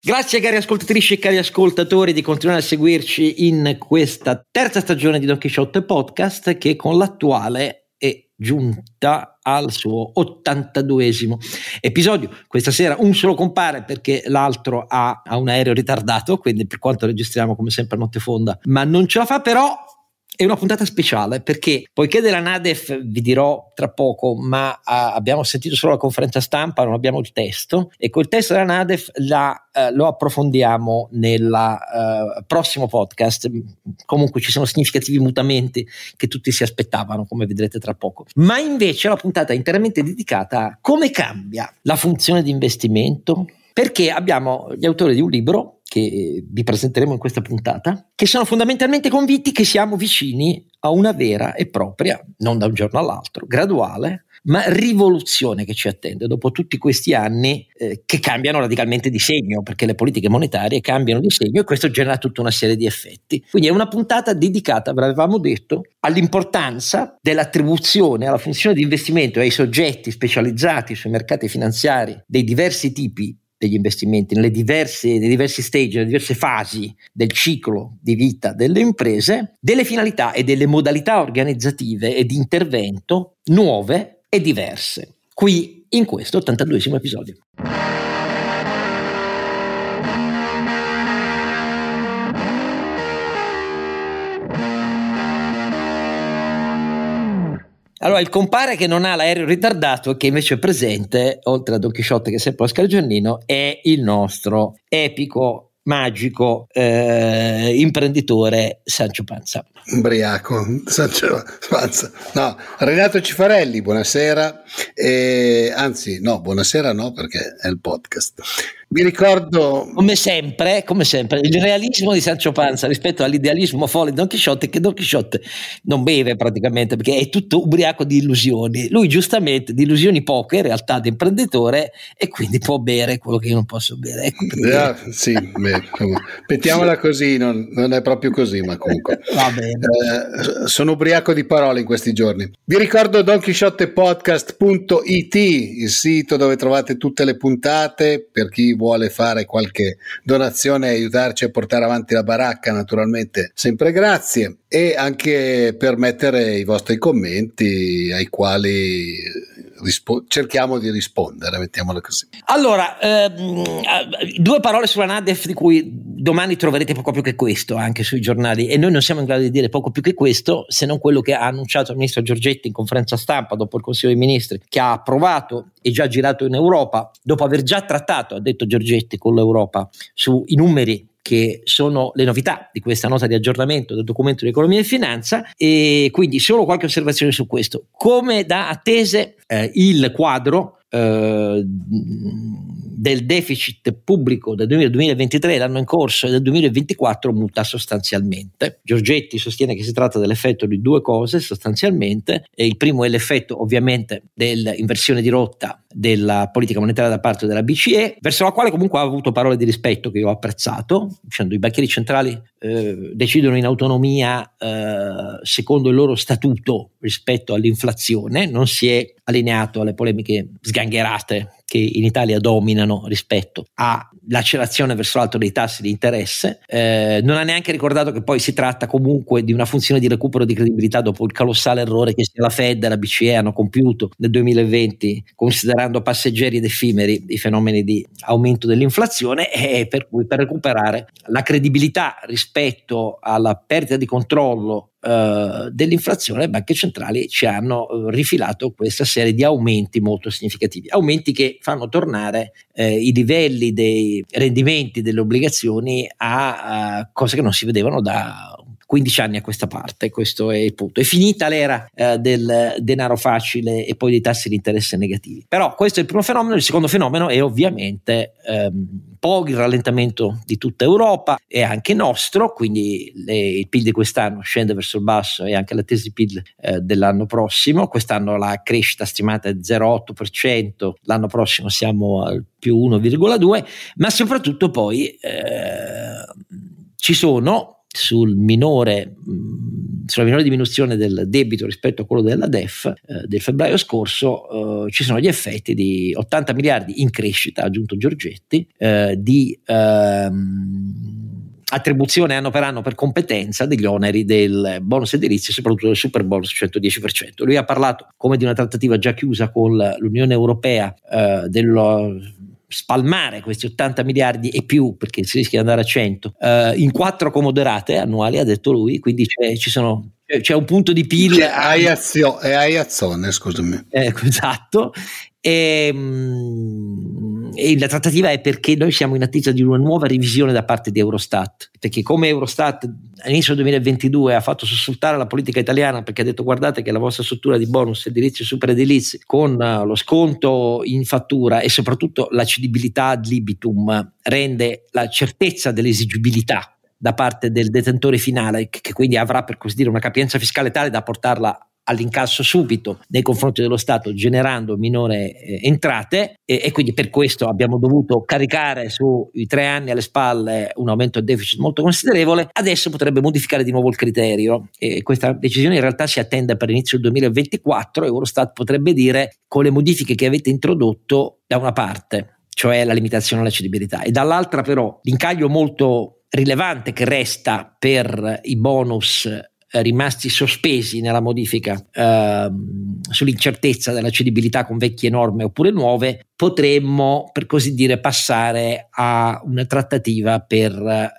Grazie cari ascoltatrici e cari ascoltatori di continuare a seguirci in questa terza stagione di Don Chisciotte Podcast, che con l'attuale è giunta al suo 82esimo episodio. Questa sera un solo compare perché l'altro ha un aereo ritardato, quindi per quanto registriamo come sempre a notte fonda, ma non ce la fa. Però è una puntata speciale perché, poiché della NADEF vi dirò tra poco, ma abbiamo sentito solo la conferenza stampa, non abbiamo il testo, e col testo della NADEF lo approfondiamo nella prossimo podcast. Comunque ci sono significativi mutamenti che tutti si aspettavano, come vedrete tra poco. Ma invece la puntata è interamente dedicata a come cambia la funzione di investimento, perché abbiamo gli autori di un libro che vi presenteremo in questa puntata, che sono fondamentalmente convinti che siamo vicini a una vera e propria, non da un giorno all'altro, graduale, ma rivoluzione che ci attende dopo tutti questi anni che cambiano radicalmente di segno, perché le politiche monetarie cambiano di segno e questo genera tutta una serie di effetti. Quindi è una puntata dedicata, ve l'avevamo detto, all'importanza dell'attribuzione alla funzione di investimento e ai soggetti specializzati sui mercati finanziari dei diversi tipi degli investimenti, nei diversi stage, nelle diverse fasi del ciclo di vita delle imprese, delle finalità e delle modalità organizzative e di intervento nuove e diverse, qui in questo 82esimo episodio. Allora, il compare che non ha l'aereo ritardato e che invece è presente, oltre a Don Chisciotte che è sempre Oscar Giannino, è il nostro epico, magico imprenditore Sancio Panza. Ubriaco, Sancio Panza. No, Renato Cifarelli, buonasera. Buonasera, perché è il podcast. Mi ricordo… Come sempre, il realismo di Sancio Panza rispetto all'idealismo folle di Don Chisciotte, che Don Chisciotte non beve praticamente perché è tutto ubriaco di illusioni. Lui giustamente di illusioni poche, in realtà di imprenditore, e quindi può bere quello che io non posso bere. Ecco, sì, mettiamola così, non è proprio così, ma comunque. Va bene. Sono ubriaco di parole in questi giorni. Vi ricordo Don Chisciotte Podcast.it, il sito dove trovate tutte le puntate, per chi vuole fare qualche donazione e aiutarci a portare avanti la baracca, naturalmente sempre grazie, e anche per mettere i vostri commenti ai quali cerchiamo di rispondere, mettiamola così. Allora, due parole sulla NADEF, di cui domani troverete poco più che questo anche sui giornali, e noi non siamo in grado di dire poco più che questo, se non quello che ha annunciato il ministro Giorgetti in conferenza stampa dopo il Consiglio dei Ministri, che ha approvato e già girato in Europa, dopo aver già trattato, ha detto Giorgetti, con l'Europa sui numeri che sono le novità di questa nota di aggiornamento del documento di economia e finanza. E quindi solo qualche osservazione su questo. Come da attese, il quadro del deficit pubblico del 2023, l'anno in corso, e del 2024 muta sostanzialmente. Giorgetti sostiene che si tratta dell'effetto di due cose sostanzialmente, e il primo è l'effetto ovviamente dell'inversione di rotta della politica monetaria da parte della BCE, verso la quale comunque ha avuto parole di rispetto che io ho apprezzato, dicendo i banchieri centrali decidono in autonomia secondo il loro statuto rispetto all'inflazione, non si è allineato alle polemiche sgangherate che in Italia dominano rispetto a lacerazione verso l'alto dei tassi di interesse, non ha neanche ricordato che poi si tratta comunque di una funzione di recupero di credibilità dopo il colossale errore che sia la Fed e la BCE hanno compiuto nel 2020, considerando passeggeri ed effimeri i fenomeni di aumento dell'inflazione, e per cui per recuperare la credibilità rispetto alla perdita di controllo dell'inflazione, le banche centrali ci hanno rifilato questa serie di aumenti molto significativi, aumenti che fanno tornare i livelli dei rendimenti delle obbligazioni a cose che non si vedevano da 15 anni a questa parte. Questo è il punto. È finita l'era del denaro facile e poi dei tassi di interesse negativi. Però questo è il primo fenomeno. Il secondo fenomeno è ovviamente poi il rallentamento di tutta Europa e anche nostro, quindi il PIL di quest'anno scende verso il basso, e anche la tesi di PIL dell'anno prossimo. Quest'anno la crescita stimata è 0,8%, l'anno prossimo siamo al più 1,2%, ma soprattutto poi ci sono sulla minore diminuzione del debito rispetto a quello della NADEF del febbraio scorso, ci sono gli effetti di 80 miliardi in crescita, ha aggiunto Giorgetti, di attribuzione anno per anno per competenza degli oneri del bonus edilizio, soprattutto del super bonus 110%. Lui ha parlato come di una trattativa già chiusa con l'Unione Europea dello spalmare questi 80 miliardi e più, perché si rischia di andare a 100 in 4 comoderate annuali, ha detto lui, quindi c'è un punto di PIL scusami, esatto. E la trattativa è perché noi siamo in attesa di una nuova revisione da parte di Eurostat, perché come Eurostat all'inizio del 2022 ha fatto sussultare la politica italiana, perché ha detto: guardate che la vostra struttura di bonus edilizi e super edilizi con lo sconto in fattura e soprattutto la cedibilità ad libitum rende la certezza dell'esigibilità da parte del detentore finale, che quindi avrà, per così dire, una capienza fiscale tale da portarla all'incasso subito nei confronti dello Stato, generando minore entrate, e quindi per questo abbiamo dovuto caricare sui 3 anni alle spalle un aumento del deficit molto considerevole. Adesso potrebbe modificare di nuovo il criterio, e questa decisione in realtà si attende per inizio 2024. Eurostat potrebbe dire: con le modifiche che avete introdotto, da una parte, cioè la limitazione alla cedibilità, e dall'altra però l'incaglio molto rilevante che resta per i bonus rimasti sospesi nella modifica sull'incertezza della cedibilità con vecchie norme oppure nuove, potremmo, per così dire, passare a una trattativa per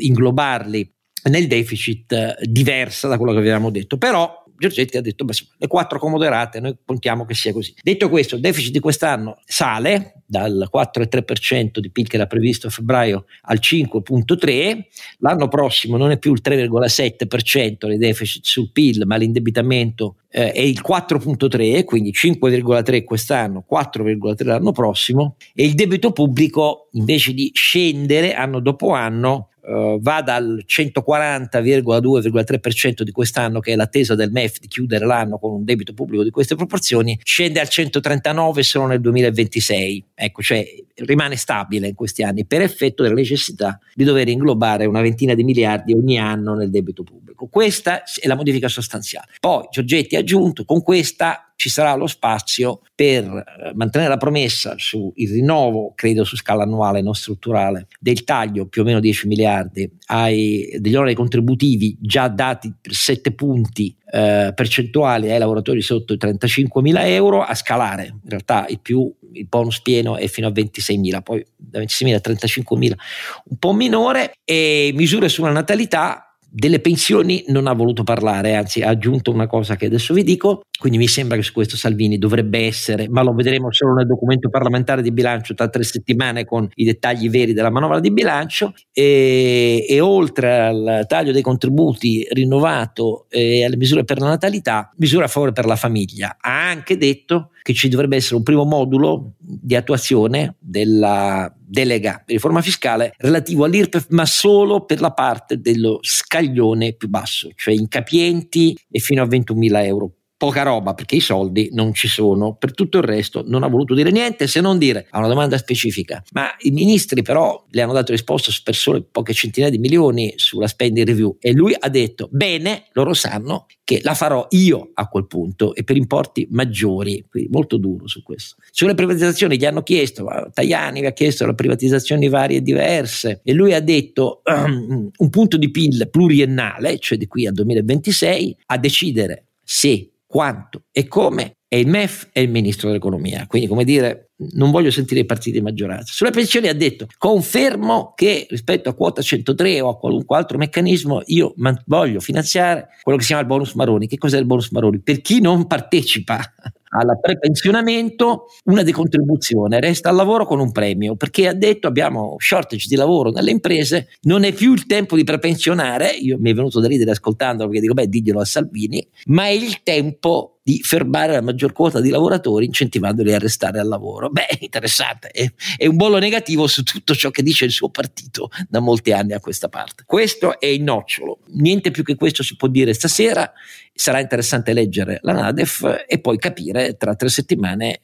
inglobarli nel deficit diversa da quello che avevamo detto. Però Giorgetti ha detto: beh, le 4 comoderate, noi puntiamo che sia così. Detto questo, il deficit di quest'anno sale dal 4,3% di PIL che era previsto a febbraio al 5,3%, l'anno prossimo non è più il 3,7% di deficit sul PIL, ma l'indebitamento è il 4,3%, quindi 5,3% quest'anno, 4,3% l'anno prossimo, e il debito pubblico, invece di scendere anno dopo anno, va dal 140,2,3% di quest'anno, che è l'attesa del MEF di chiudere l'anno con un debito pubblico di queste proporzioni, scende al 139 solo nel 2026. Ecco, cioè rimane stabile in questi anni per effetto della necessità di dover inglobare una ventina di miliardi ogni anno nel debito pubblico. Questa è la modifica sostanziale. Poi Giorgetti ha aggiunto: con questa ci sarà lo spazio per mantenere la promessa sul rinnovo, credo su scala annuale non strutturale, del taglio più o meno 10 miliardi degli oneri contributivi già dati per 7 punti percentuali ai lavoratori sotto i 35.000 euro, a scalare in realtà il bonus pieno è fino a 26.000, poi da 26.000 a 35.000 un po' minore, e misure sulla natalità. Delle pensioni non ha voluto parlare, anzi ha aggiunto una cosa che adesso vi dico, quindi mi sembra che su questo Salvini dovrebbe essere, ma lo vedremo solo nel documento parlamentare di bilancio tra 3 settimane con i dettagli veri della manovra di bilancio, e oltre al taglio dei contributi rinnovato e alle misure per la natalità, misure a favore per la famiglia. Ha anche detto che ci dovrebbe essere un primo modulo di attuazione della delega di riforma fiscale relativo all'IRPEF, ma solo per la parte dello scaglione più basso, cioè incapienti e fino a 21.000 euro. Poca roba, perché i soldi non ci sono. Per tutto il resto non ha voluto dire niente, se non dire a una domanda specifica: ma i ministri però le hanno dato risposta per solo poche centinaia di milioni sulla spending review, e lui ha detto: bene, loro sanno che la farò io a quel punto e per importi maggiori, quindi molto duro su questo. Sulle privatizzazioni gli hanno chiesto, Tajani vi ha chiesto le privatizzazioni varie e diverse, e lui ha detto un punto di PIL pluriennale, cioè di qui al 2026, a decidere se, quanto e come è il MEF e il ministro dell'economia. Quindi, come dire, non voglio sentire i partiti di maggioranza. Sulle pensioni ha detto: confermo che rispetto a quota 103 o a qualunque altro meccanismo io voglio finanziare quello che si chiama il bonus Maroni. Che cos'è il bonus Maroni? Per chi non partecipa alla prepensionamento, una decontribuzione, resta al lavoro con un premio, perché ha detto: abbiamo shortage di lavoro nelle imprese, non è più il tempo di prepensionare. Io mi è venuto da ridere ascoltandolo, perché dico: beh, diglielo a Salvini, ma è il tempo di fermare la maggior quota di lavoratori incentivandoli a restare al lavoro. Beh, interessante, è un bollo negativo su tutto ciò che dice il suo partito da molti anni a questa parte. Questo è il nocciolo, niente più che questo si può dire stasera. Sarà interessante leggere la NADEF e poi capire tra 3 settimane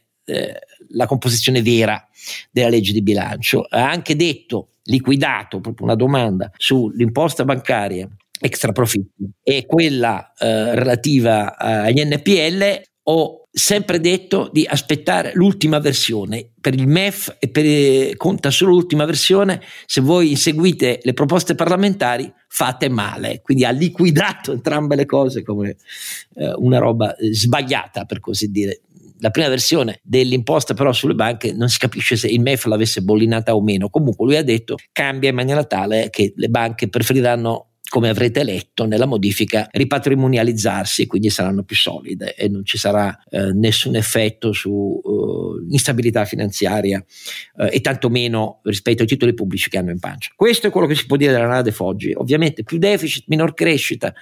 la composizione vera della legge di bilancio. Ha anche detto, liquidato proprio una domanda sull'imposta bancaria extra profitti e quella relativa agli NPL, ho sempre detto di aspettare l'ultima versione. Per il MEF e conta solo l'ultima versione. Se voi inseguite le proposte parlamentari fate male, quindi ha liquidato entrambe le cose come una roba sbagliata, per così dire. La prima versione dell'imposta però sulle banche non si capisce se il MEF l'avesse bollinata o meno. Comunque lui ha detto cambia in maniera tale che le banche preferiranno, come avrete letto nella modifica, ripatrimonializzarsi, quindi saranno più solide e non ci sarà nessun effetto su instabilità finanziaria e tantomeno rispetto ai titoli pubblici che hanno in pancia. Questo è quello che si può dire della NADEF oggi. Ovviamente più deficit, minor crescita,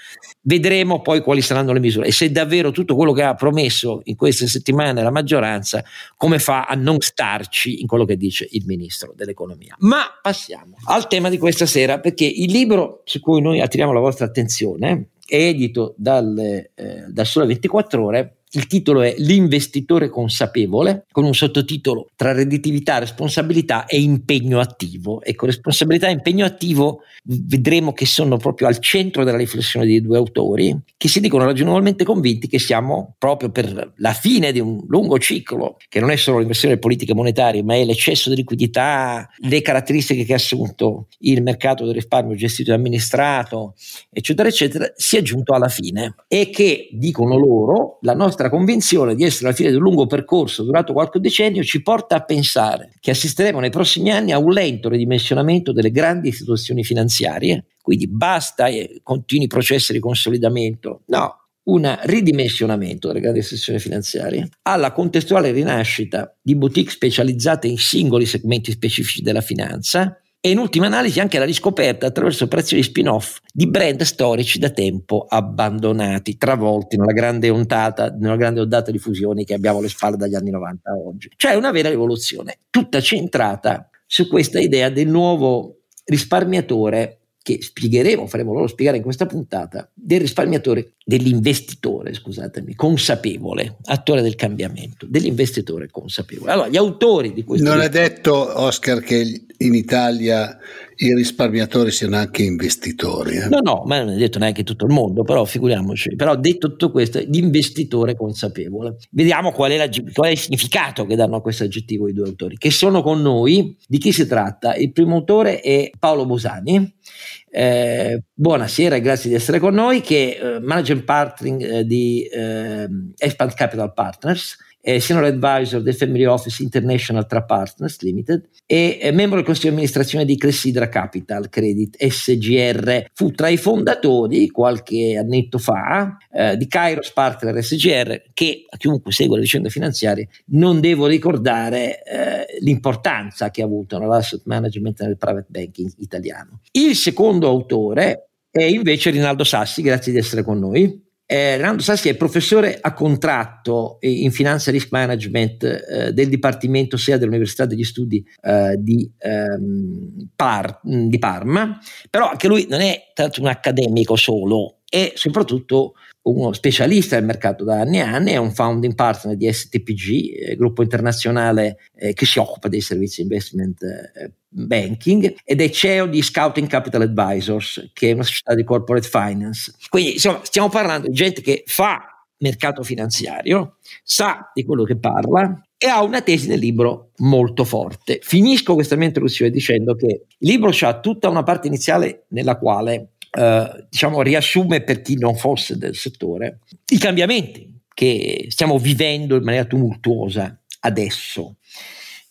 vedremo poi quali saranno le misure e se davvero tutto quello che ha promesso in queste settimane la maggioranza, come fa a non starci in quello che dice il ministro dell'economia. Ma passiamo al tema di questa sera, perché il libro su cui noi attiriamo la vostra attenzione è edito da Sole 24 Ore. Il titolo è L'investitore consapevole, con un sottotitolo tra redditività, responsabilità e impegno attivo. Ecco, responsabilità e impegno attivo vedremo che sono proprio al centro della riflessione dei due autori, che si dicono ragionevolmente convinti che siamo proprio per la fine di un lungo ciclo, che non è solo l'inversione delle politiche monetarie, ma è l'eccesso di liquidità, le caratteristiche che ha assunto il mercato del risparmio gestito e amministrato, eccetera, eccetera, sia giunto alla fine. E che, dicono loro, la nostra convinzione di essere alla fine di un lungo percorso durato qualche decennio ci porta a pensare che assisteremo nei prossimi anni a un lento ridimensionamento delle grandi istituzioni finanziarie, quindi basta continui processi di consolidamento, no, un ridimensionamento delle grandi istituzioni finanziarie, alla contestuale rinascita di boutique specializzate in singoli segmenti specifici della finanza e in ultima analisi anche la riscoperta attraverso operazioni spin-off di brand storici da tempo abbandonati, travolti nella grande ondata di fusioni che abbiamo alle spalle dagli anni 90 a oggi. Cioè una vera rivoluzione, tutta centrata su questa idea del nuovo risparmiatore che faremo loro spiegare in questa puntata, dell'investitore consapevole, attore del cambiamento, dell'investitore consapevole. Allora, gli autori di questo... Non è detto, Oscar, che in Italia i risparmiatori siano anche investitori. No, ma non è detto neanche tutto il mondo, però figuriamoci. Però detto tutto questo, l'investitore consapevole. Vediamo qual è il significato che danno a questo aggettivo i due autori, che sono con noi. Di chi si tratta? Il primo autore è Paolo Bosani. Buonasera e grazie di essere con noi, che è Managing Partner di Expan Capital Partners, Senior Advisor del Family Office International Tra Partners Limited e membro del Consiglio di amministrazione di Cressidra Capital Credit SGR. Fu tra i fondatori qualche annetto fa di Kairos Partner SGR, che a chiunque segue le vicende finanziarie non devo ricordare l'importanza che ha avuto nell'asset management e nel private banking italiano. Il secondo autore è invece Rinaldo Sassi, grazie di essere con noi. Rinaldo Sassi è professore a contratto in finanza e risk management del Dipartimento SEA dell'Università degli Studi di Parma, però anche lui non è tanto un accademico solo, è soprattutto uno specialista del mercato da anni e anni, è un founding partner di STPG, gruppo internazionale che si occupa dei servizi investment banking, ed è CEO di Scouting Capital Advisors, che è una società di corporate finance. Quindi insomma stiamo parlando di gente che fa mercato finanziario, sa di quello che parla e ha una tesi nel libro molto forte. Finisco questa mia introduzione dicendo che il libro ha tutta una parte iniziale nella quale riassume, per chi non fosse del settore, i cambiamenti che stiamo vivendo in maniera tumultuosa adesso.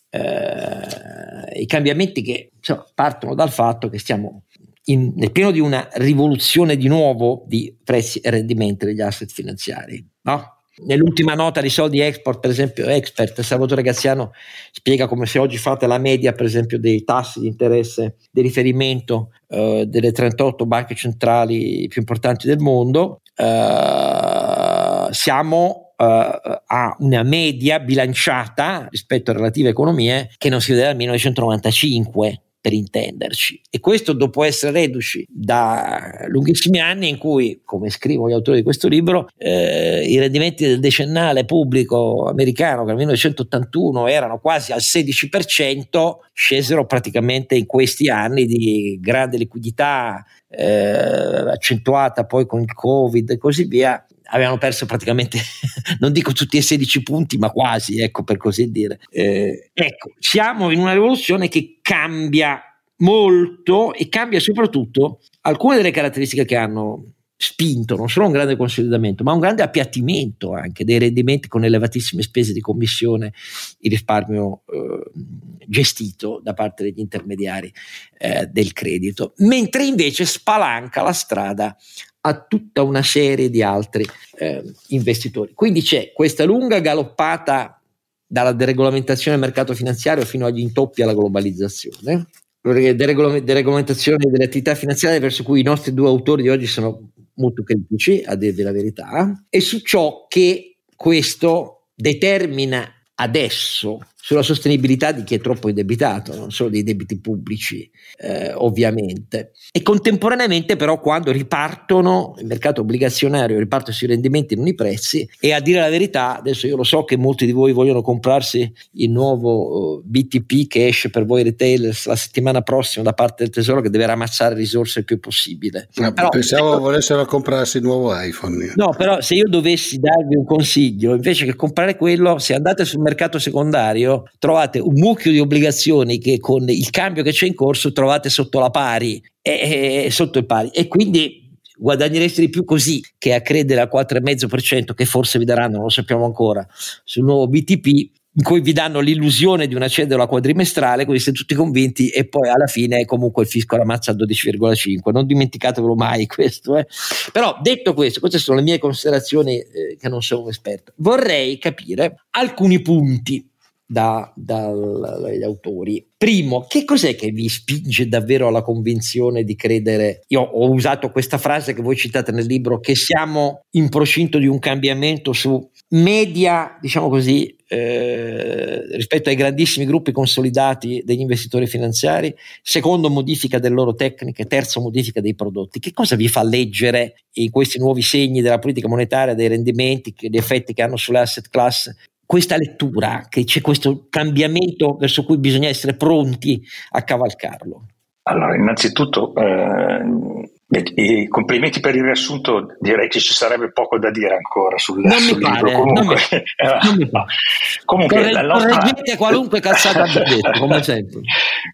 I cambiamenti che partono dal fatto che stiamo nel pieno di una rivoluzione di nuovo di prezzi e rendimenti degli asset finanziari, no? Nell'ultima nota di Soldi Export, per esempio, Expert, Salvatore Gazziano spiega come, se oggi fate la media, per esempio, dei tassi di interesse di riferimento delle 38 banche centrali più importanti del mondo, siamo a una media bilanciata rispetto alle relative economie che non si vede dal 1995. per intenderci. E questo dopo essere reduci da lunghissimi anni in cui, come scrivono gli autori di questo libro, i rendimenti del decennale pubblico americano, che nel 1981 erano quasi al 16%, scesero praticamente in questi anni di grande liquidità accentuata poi con il Covid e così via. Avevano perso praticamente, non dico tutti e 16 punti, ma quasi, ecco, per così dire. Ecco, siamo in una rivoluzione che cambia molto e cambia soprattutto alcune delle caratteristiche che hanno spinto non solo un grande consolidamento, ma un grande appiattimento anche dei rendimenti, con elevatissime spese di commissione, il risparmio gestito da parte degli intermediari del credito, mentre invece spalanca la strada a tutta una serie di altri investitori. Quindi c'è questa lunga galoppata dalla deregolamentazione del mercato finanziario fino agli intoppi alla globalizzazione, deregolamentazione delle attività finanziarie verso cui i nostri due autori di oggi sono molto critici, a dirvi la verità, e su ciò che questo determina adesso sulla sostenibilità di chi è troppo indebitato, non solo dei debiti pubblici ovviamente. E contemporaneamente però, quando ripartono il mercato obbligazionario, ripartono sui rendimenti, non i prezzi. E a dire la verità, adesso io lo so che molti di voi vogliono comprarsi il nuovo BTP che esce per voi retailers la settimana prossima da parte del Tesoro, che deve ramazzare risorse il più possibile. No, però, pensavo volessero comprarsi il nuovo iPhone. No, però se io dovessi darvi un consiglio, invece che comprare quello, se andate sul mercato secondario trovate un mucchio di obbligazioni che con il cambio che c'è in corso trovate sotto la pari sotto il pari, e quindi guadagnereste di più così che a credere al 4,5% che forse vi daranno, non lo sappiamo ancora, sul nuovo BTP, in cui vi danno l'illusione di una cedola quadrimestrale, quindi siete tutti convinti e poi alla fine comunque il fisco la mazza al 12,5%. Non dimenticatevelo mai questo. Però detto questo, queste sono le mie considerazioni, che non sono un esperto. Vorrei capire alcuni punti dagli autori. Primo, che cos'è che vi spinge davvero alla convinzione di credere? Io ho usato questa frase che voi citate nel libro, che siamo in procinto di un cambiamento su media, diciamo così, rispetto ai grandissimi gruppi consolidati degli investitori finanziari. Secondo, modifica delle loro tecniche. Terzo, modifica dei prodotti. Che cosa vi fa leggere in questi nuovi segni della politica monetaria, dei rendimenti, gli effetti che hanno sulle asset class, questa lettura che c'è questo cambiamento verso cui bisogna essere pronti a cavalcarlo? Allora, innanzitutto complimenti per il riassunto. Direi che ci sarebbe poco da dire ancora sul libro. Comunque correggete qualunque cazzata abbia detto, come sempre.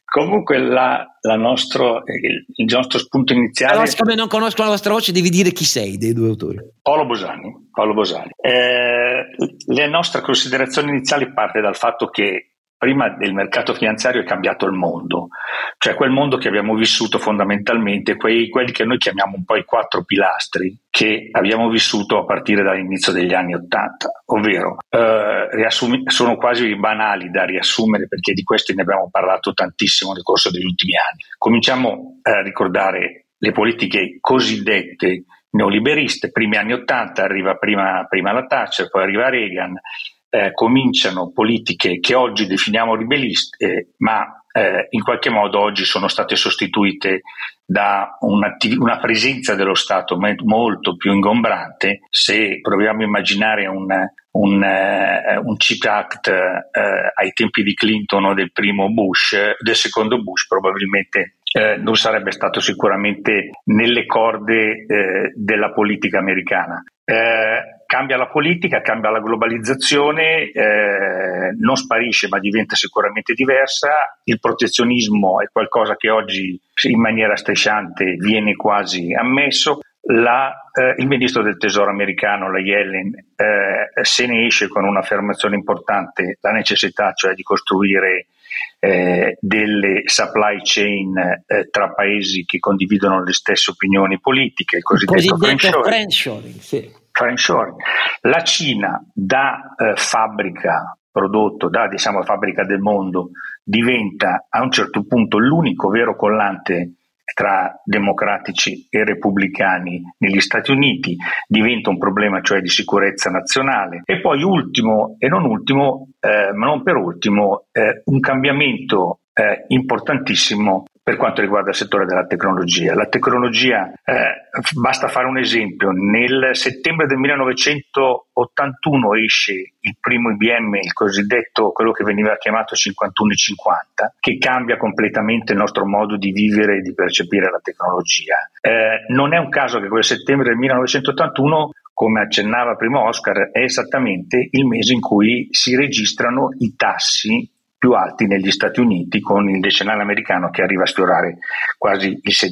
Comunque il nostro spunto iniziale. Allora, siccome non conosco la vostra voce, devi dire chi sei dei due autori. Paolo Bosani. Le nostre considerazioni iniziali parte dal fatto che prima del mercato finanziario è cambiato il mondo, cioè quel mondo che abbiamo vissuto fondamentalmente, quelli che noi chiamiamo un po' i quattro pilastri che abbiamo vissuto a partire dall'inizio degli anni '80, ovvero sono quasi banali da riassumere, perché di questi ne abbiamo parlato tantissimo nel corso degli ultimi anni. Cominciamo a ricordare le politiche cosiddette neoliberiste, primi anni '80, arriva prima la Thatcher, poi arriva Reagan. Cominciano politiche che oggi definiamo ribelliste, ma in qualche modo oggi sono state sostituite da una presenza dello Stato molto più ingombrante. Se proviamo a immaginare un CHIPS Act ai tempi di Clinton o del primo Bush, del secondo Bush, probabilmente non sarebbe stato sicuramente nelle corde della politica americana. Cambia la politica, cambia la globalizzazione, non sparisce ma diventa sicuramente diversa. Il protezionismo è qualcosa che oggi in maniera strisciante viene quasi ammesso. Il ministro del Tesoro americano, la Yellen, se ne esce con un'affermazione importante, la necessità cioè di costruire delle supply chain tra paesi che condividono le stesse opinioni politiche, il cosiddetto friendshoring. Sì. La Cina da fabbrica del mondo diventa a un certo punto l'unico vero collante tra democratici e repubblicani negli Stati Uniti, diventa un problema cioè di sicurezza nazionale. E poi ultimo, e non ultimo, ma non per ultimo, un cambiamento importantissimo per quanto riguarda il settore della tecnologia. La tecnologia, basta fare un esempio, nel settembre del 1981 esce il primo IBM, il cosiddetto, quello che veniva chiamato 5150, che cambia completamente il nostro modo di vivere e di percepire la tecnologia. Non è un caso che quel settembre del 1981, come accennava prima Oscar, è esattamente il mese in cui si registrano i tassi più alti negli Stati Uniti, con il decennale americano che arriva a sfiorare quasi il 16%.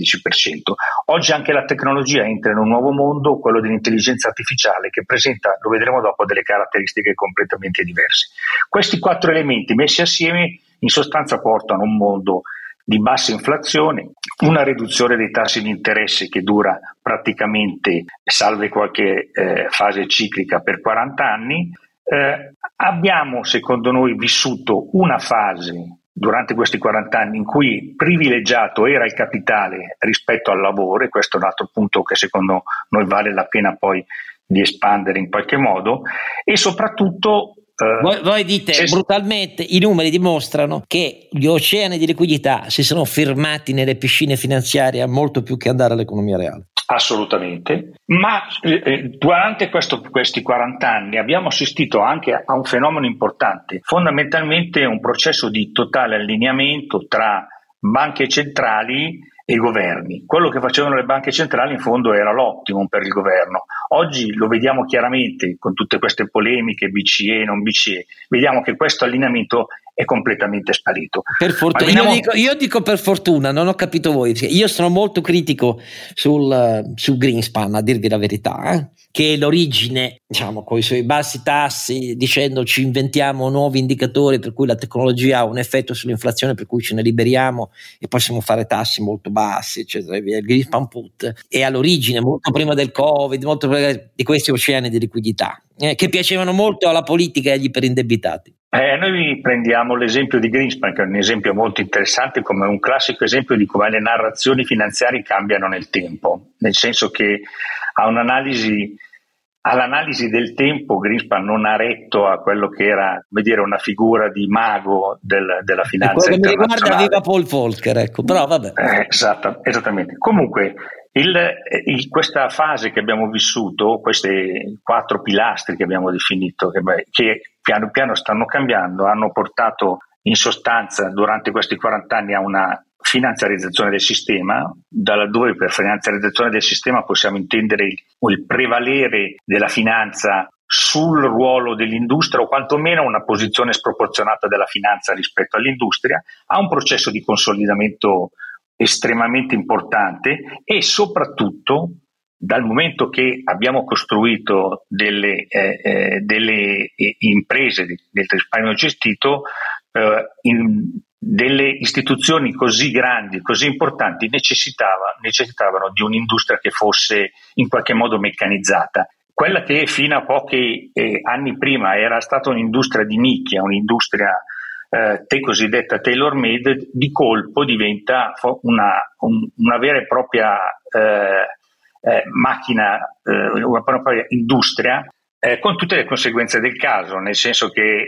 Oggi anche la tecnologia entra in un nuovo mondo, quello dell'intelligenza artificiale, che presenta, lo vedremo dopo, delle caratteristiche completamente diverse. Questi quattro elementi messi assieme in sostanza portano un mondo di bassa inflazione, una riduzione dei tassi di interesse che dura praticamente, salve qualche fase ciclica, per 40 anni, abbiamo secondo noi vissuto una fase durante questi 40 anni in cui privilegiato era il capitale rispetto al lavoro, e questo è un altro punto che secondo noi vale la pena poi di espandere in qualche modo, e soprattutto voi dite brutalmente, i numeri dimostrano che gli oceani di liquidità si sono fermati nelle piscine finanziarie molto più che andare all'economia reale. Assolutamente, ma durante questi 40 anni abbiamo assistito anche a un fenomeno importante, fondamentalmente un processo di totale allineamento tra banche centrali e governi. Quello che facevano le banche centrali in fondo era l'optimum per il governo. Oggi lo vediamo chiaramente con tutte queste polemiche BCE, non BCE, vediamo che questo allineamento è completamente sparito. Per fortuna, io dico per fortuna, non ho capito voi, io sono molto critico sul Greenspan, a dirvi la verità, che l'origine, diciamo, con i suoi bassi tassi, dicendo ci inventiamo nuovi indicatori per cui la tecnologia ha un effetto sull'inflazione per cui ce ne liberiamo e possiamo fare tassi molto bassi, eccetera, il Greenspan put è all'origine, molto prima del Covid, molto prima di questi oceani di liquidità che piacevano molto alla politica e agli iperindebitati. Noi prendiamo l'esempio di Greenspan, che è un esempio molto interessante, come un classico esempio di come le narrazioni finanziarie cambiano nel tempo, nel senso che all'analisi del tempo Greenspan non ha retto a quello che era, come dire, una figura di mago della finanza internazionale. Quello che mi riguarda aveva Paul Volcker, ecco, però vabbè. Esattamente. Comunque questa fase che abbiamo vissuto, questi quattro pilastri che abbiamo definito, che piano piano stanno cambiando, hanno portato in sostanza durante questi 40 anni a una finanziarizzazione del sistema, dove per finanziarizzazione del sistema possiamo intendere il prevalere della finanza sul ruolo dell'industria, o quantomeno una posizione sproporzionata della finanza rispetto all'industria, a un processo di consolidamento estremamente importante, e soprattutto dal momento che abbiamo costruito delle imprese del risparmio gestito, delle istituzioni così grandi, così importanti, necessitavano di un'industria che fosse in qualche modo meccanizzata. Quella che fino a pochi anni prima era stata un'industria di nicchia, un'industria cosiddetta tailor-made, di colpo diventa una vera e propria una propria industria, con tutte le conseguenze del caso, nel senso che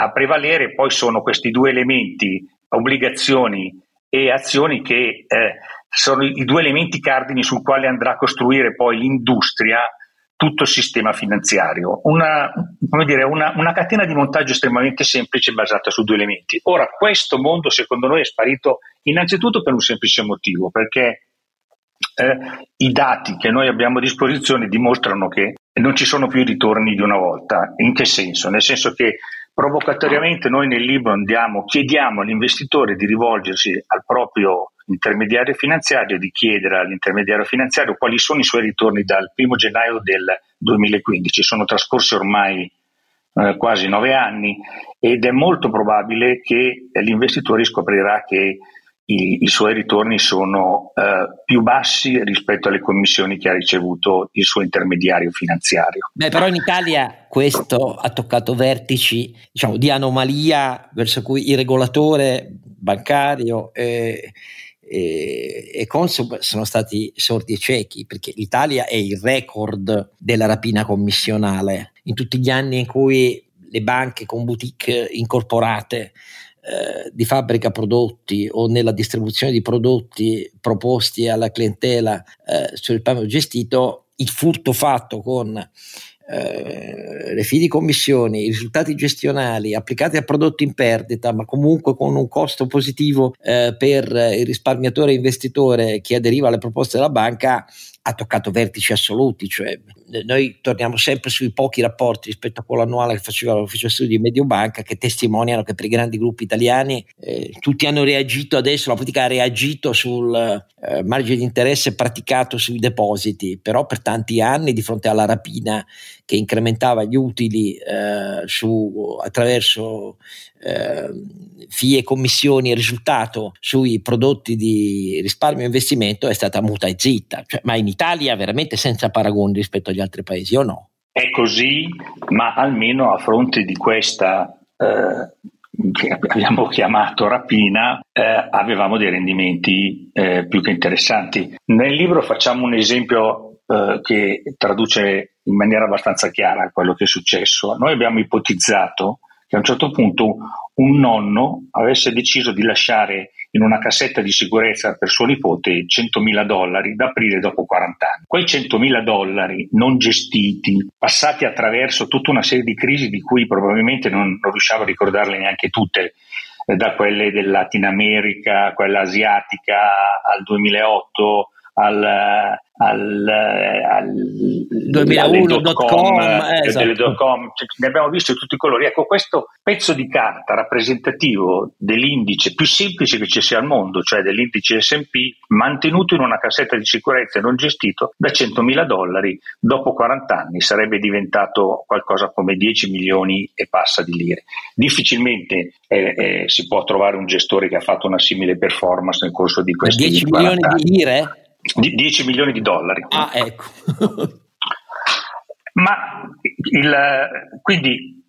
a prevalere poi sono questi due elementi, obbligazioni e azioni, che sono i due elementi cardini sul quale andrà a costruire poi l'industria tutto il sistema finanziario, una catena di montaggio estremamente semplice basata su due elementi. Ora, questo mondo secondo noi è sparito innanzitutto per un semplice motivo, perché i dati che noi abbiamo a disposizione dimostrano che non ci sono più i ritorni di una volta. In che senso? Nel senso che provocatoriamente noi nel libro chiediamo all'investitore di rivolgersi al proprio intermediario finanziario, di chiedere all'intermediario finanziario quali sono i suoi ritorni dal 1 gennaio del 2015. Sono trascorsi ormai quasi 9 anni ed è molto probabile che l'investitore scoprirà che i suoi ritorni sono più bassi rispetto alle commissioni che ha ricevuto il suo intermediario finanziario. Però in Italia questo ha toccato vertici, diciamo, di anomalia verso cui il regolatore bancario e Consob sono stati sordi e ciechi, perché l'Italia è il record della rapina commissionale in tutti gli anni in cui le banche con boutique incorporate di fabbrica prodotti o nella distribuzione di prodotti proposti alla clientela sul risparmio gestito, il furto fatto con le fideicommissioni, i risultati gestionali applicati a prodotti in perdita ma comunque con un costo positivo per il risparmiatore e investitore che aderiva alle proposte della banca, ha toccato vertici assoluti. Cioè, noi torniamo sempre sui pochi rapporti rispetto a quello annuale che faceva l'ufficio studi di Mediobanca, che testimoniano che per i grandi gruppi italiani tutti hanno reagito. Adesso la politica ha reagito sul margine di interesse praticato sui depositi, però per tanti anni di fronte alla rapina che incrementava gli utili attraverso fee, commissioni e risultato sui prodotti di risparmio e investimento, è stata muta e zitta, cioè, ma in Italia veramente senza paragoni rispetto agli altri paesi, o no? È così, ma almeno a fronte di questa che abbiamo chiamato rapina, avevamo dei rendimenti più che interessanti. Nel libro facciamo un esempio che traduce in maniera abbastanza chiara quello che è successo. Noi abbiamo ipotizzato che a un certo punto un nonno avesse deciso di lasciare in una cassetta di sicurezza per suo nipote $100.000 da aprire dopo 40 anni. Quei $100.000 non gestiti, passati attraverso tutta una serie di crisi di cui probabilmente non riusciamo a ricordarle neanche tutte, da quelle del Latino America, quella asiatica al 2008, al 2001.com, esatto. Ne abbiamo visto di tutti i colori. Ecco, questo pezzo di carta rappresentativo dell'indice più semplice che ci sia al mondo, cioè dell'indice S&P, mantenuto in una cassetta di sicurezza e non gestito, da $100.000 dopo 40 anni sarebbe diventato qualcosa come 10 milioni e passa di lire. Difficilmente si può trovare un gestore che ha fatto una simile performance nel corso di questi 10 milioni di lire? $10 milioni. Ah, ecco. Ma quindi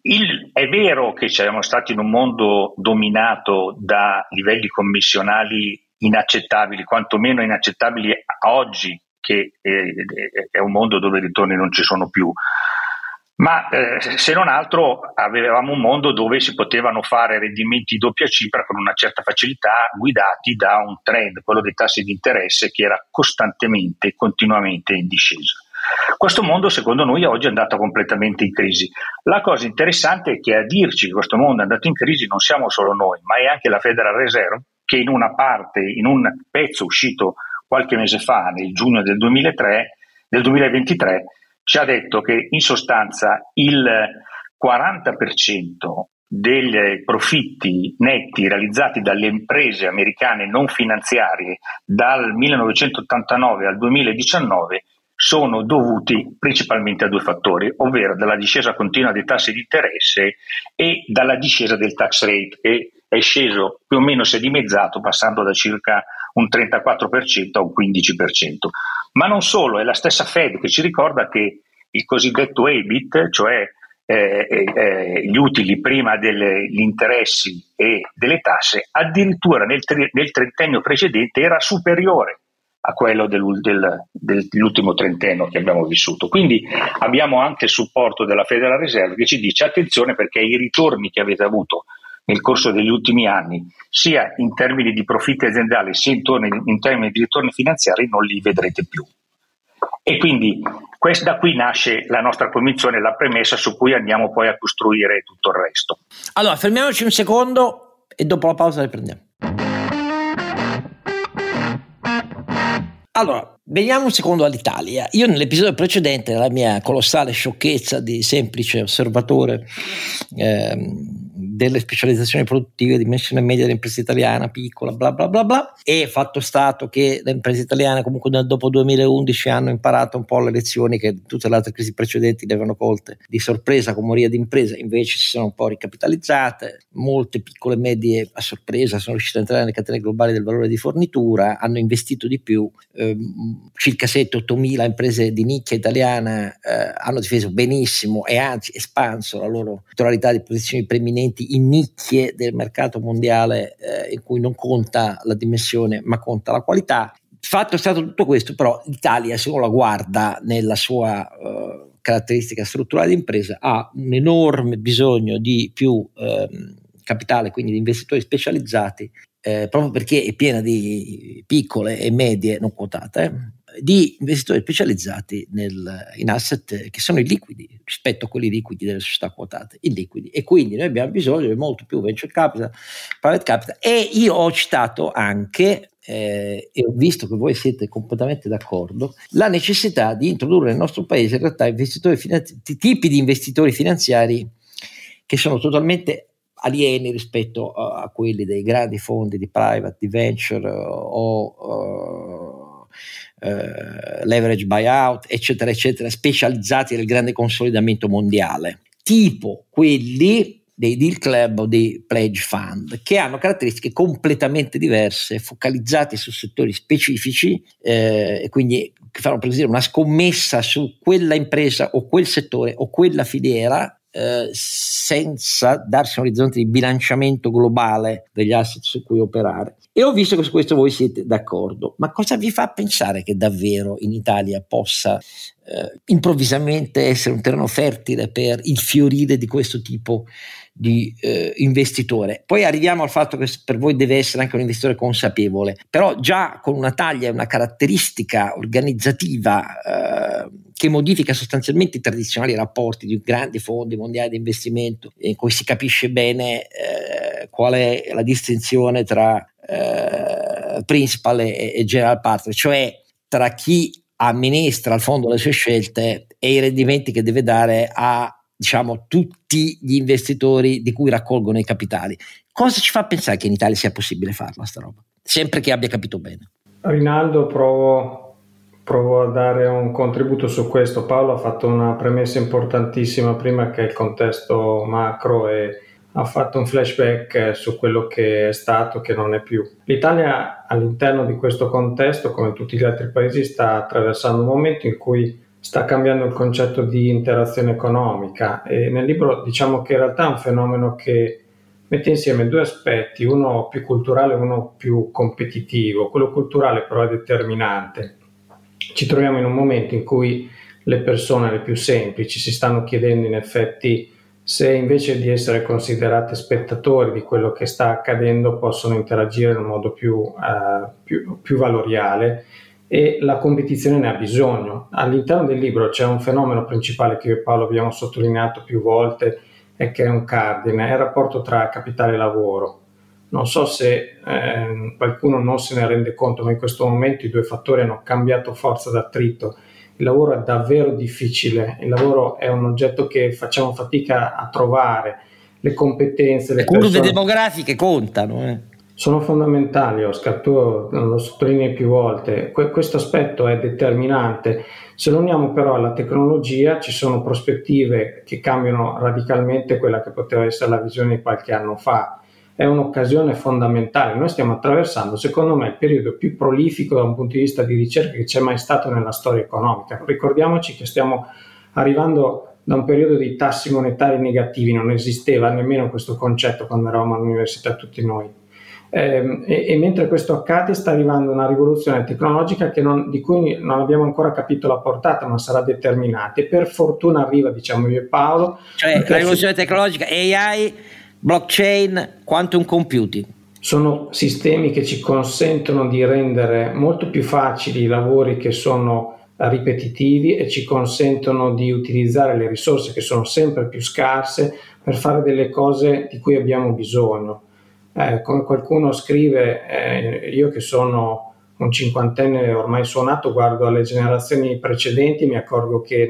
è vero che siamo stati in un mondo dominato da livelli commissionali inaccettabili, quantomeno inaccettabili oggi, che è un mondo dove i ritorni non ci sono più. Ma se non altro avevamo un mondo dove si potevano fare rendimenti doppia cifra con una certa facilità, guidati da un trend, quello dei tassi di interesse, che era costantemente e continuamente in discesa. Questo mondo, secondo noi, oggi è andato completamente in crisi. La cosa interessante è che a dirci che questo mondo è andato in crisi non siamo solo noi, ma è anche la Federal Reserve, che in un pezzo uscito qualche mese fa, nel giugno del 2023, ci ha detto che in sostanza il 40% dei profitti netti realizzati dalle imprese americane non finanziarie dal 1989 al 2019 sono dovuti principalmente a due fattori, ovvero dalla discesa continua dei tassi di interesse e dalla discesa del tax rate, che è sceso più o meno, si è dimezzato, passando da circa un 34% a un 15%. Ma non solo, è la stessa Fed che ci ricorda che il cosiddetto EBIT, cioè gli utili prima degli interessi e delle tasse, addirittura nel trentennio precedente era superiore a quello dell'ultimo trentennio che abbiamo vissuto. Quindi abbiamo anche il supporto della Federal Reserve, che ci dice attenzione, perché i ritorni che avete avuto nel corso degli ultimi anni, sia in termini di profitti aziendali sia in termini di ritorni finanziari, non li vedrete più. E quindi da qui nasce la nostra convinzione, la premessa su cui andiamo poi a costruire tutto il resto. Allora, fermiamoci un secondo e dopo la pausa riprendiamo. Allora, veniamo un secondo all'Italia. Io nell'episodio precedente, nella mia colossale sciocchezza di semplice osservatore delle specializzazioni produttive, dimensione media dell'impresa italiana, piccola, bla bla bla bla, e fatto stato che le imprese italiane comunque dopo 2011 hanno imparato un po' le lezioni che tutte le altre crisi precedenti le avevano colte di sorpresa con moria di impresa, invece si sono un po' ricapitalizzate, molte piccole e medie a sorpresa sono riuscite a entrare nelle catene globali del valore di fornitura, hanno investito di più, circa 7-8 mila imprese di nicchia italiana hanno difeso benissimo e anzi espanso la loro titolarità di posizioni preminenti in nicchie del mercato mondiale in cui non conta la dimensione ma conta la qualità. Fatto è stato tutto questo, però l'Italia, se uno la guarda nella sua caratteristica strutturale di impresa, ha un enorme bisogno di più capitale, quindi di investitori specializzati, proprio perché è piena di piccole e medie non quotate, di investitori specializzati in asset che sono illiquidi rispetto a quelli liquidi delle società quotate, illiquidi. E quindi noi abbiamo bisogno di molto più venture capital, private capital. E io ho citato anche, e ho visto che voi siete completamente d'accordo, la necessità di introdurre nel nostro paese in realtà investitori tipi di investitori finanziari che sono totalmente alieni rispetto a quelli dei grandi fondi di private, di venture o leverage buyout, eccetera, eccetera, specializzati nel grande consolidamento mondiale, tipo quelli dei deal club o dei pledge fund, che hanno caratteristiche completamente diverse, focalizzate su settori specifici, e quindi che fanno per esempio una scommessa su quella impresa o quel settore o quella filiera, senza darsi un orizzonte di bilanciamento globale degli asset su cui operare. E ho visto che su questo voi siete d'accordo, ma cosa vi fa pensare che davvero in Italia possa improvvisamente essere un terreno fertile per il fiorire di questo tipo di investitore? Poi arriviamo al fatto che per voi deve essere anche un investitore consapevole, però già con una taglia e una caratteristica organizzativa che modifica sostanzialmente i tradizionali rapporti di grandi fondi mondiali di investimento, in cui si capisce bene qual è la distinzione tra principal e general partner, cioè tra chi amministra al fondo le sue scelte e i rendimenti che deve dare a, diciamo, tutti gli investitori di cui raccolgono i capitali. Cosa ci fa pensare che in Italia sia possibile farla sta roba, sempre che abbia capito bene? Rinaldo, provo a dare un contributo su questo. Paolo ha fatto una premessa importantissima prima, che è il contesto macro, e ha fatto un flashback su quello che è stato, che non è più. L'Italia all'interno di questo contesto, come tutti gli altri paesi, sta attraversando un momento in cui sta cambiando il concetto di interazione economica, e nel libro diciamo che in realtà è un fenomeno che mette insieme due aspetti, uno più culturale e uno più competitivo. Quello culturale però è determinante. Ci troviamo in un momento in cui le persone le più semplici si stanno chiedendo in effetti se invece di essere considerate spettatori di quello che sta accadendo possono interagire in un modo più valoriale, e la competizione ne ha bisogno. All'interno del libro c'è un fenomeno principale che io e Paolo abbiamo sottolineato più volte e che è un cardine, è il rapporto tra capitale e lavoro. Non so se qualcuno non se ne rende conto, ma in questo momento i due fattori hanno cambiato forza d'attrito. Il lavoro è davvero difficile, il lavoro è un oggetto che facciamo fatica a trovare, le competenze, le curve demografiche contano. Sono fondamentali, Oscar, tu lo sottolinei più volte, questo aspetto è determinante. Se lo uniamo però alla tecnologia, ci sono prospettive che cambiano radicalmente quella che poteva essere la visione di qualche anno fa. È un'occasione fondamentale, noi stiamo attraversando secondo me il periodo più prolifico da un punto di vista di ricerca che c'è mai stato nella storia economica. Ricordiamoci che stiamo arrivando da un periodo di tassi monetari negativi, non esisteva nemmeno questo concetto quando eravamo all'università tutti noi, e mentre questo accade sta arrivando una rivoluzione tecnologica di cui non abbiamo ancora capito la portata, ma sarà determinante. Per fortuna arriva, diciamo io e Paolo, cioè la rivoluzione tecnologica, AI, blockchain, quantum computing. Sono sistemi che ci consentono di rendere molto più facili i lavori che sono ripetitivi e ci consentono di utilizzare le risorse che sono sempre più scarse per fare delle cose di cui abbiamo bisogno. Come qualcuno scrive, io che sono un cinquantenne ormai suonato, guardo alle generazioni precedenti e mi accorgo che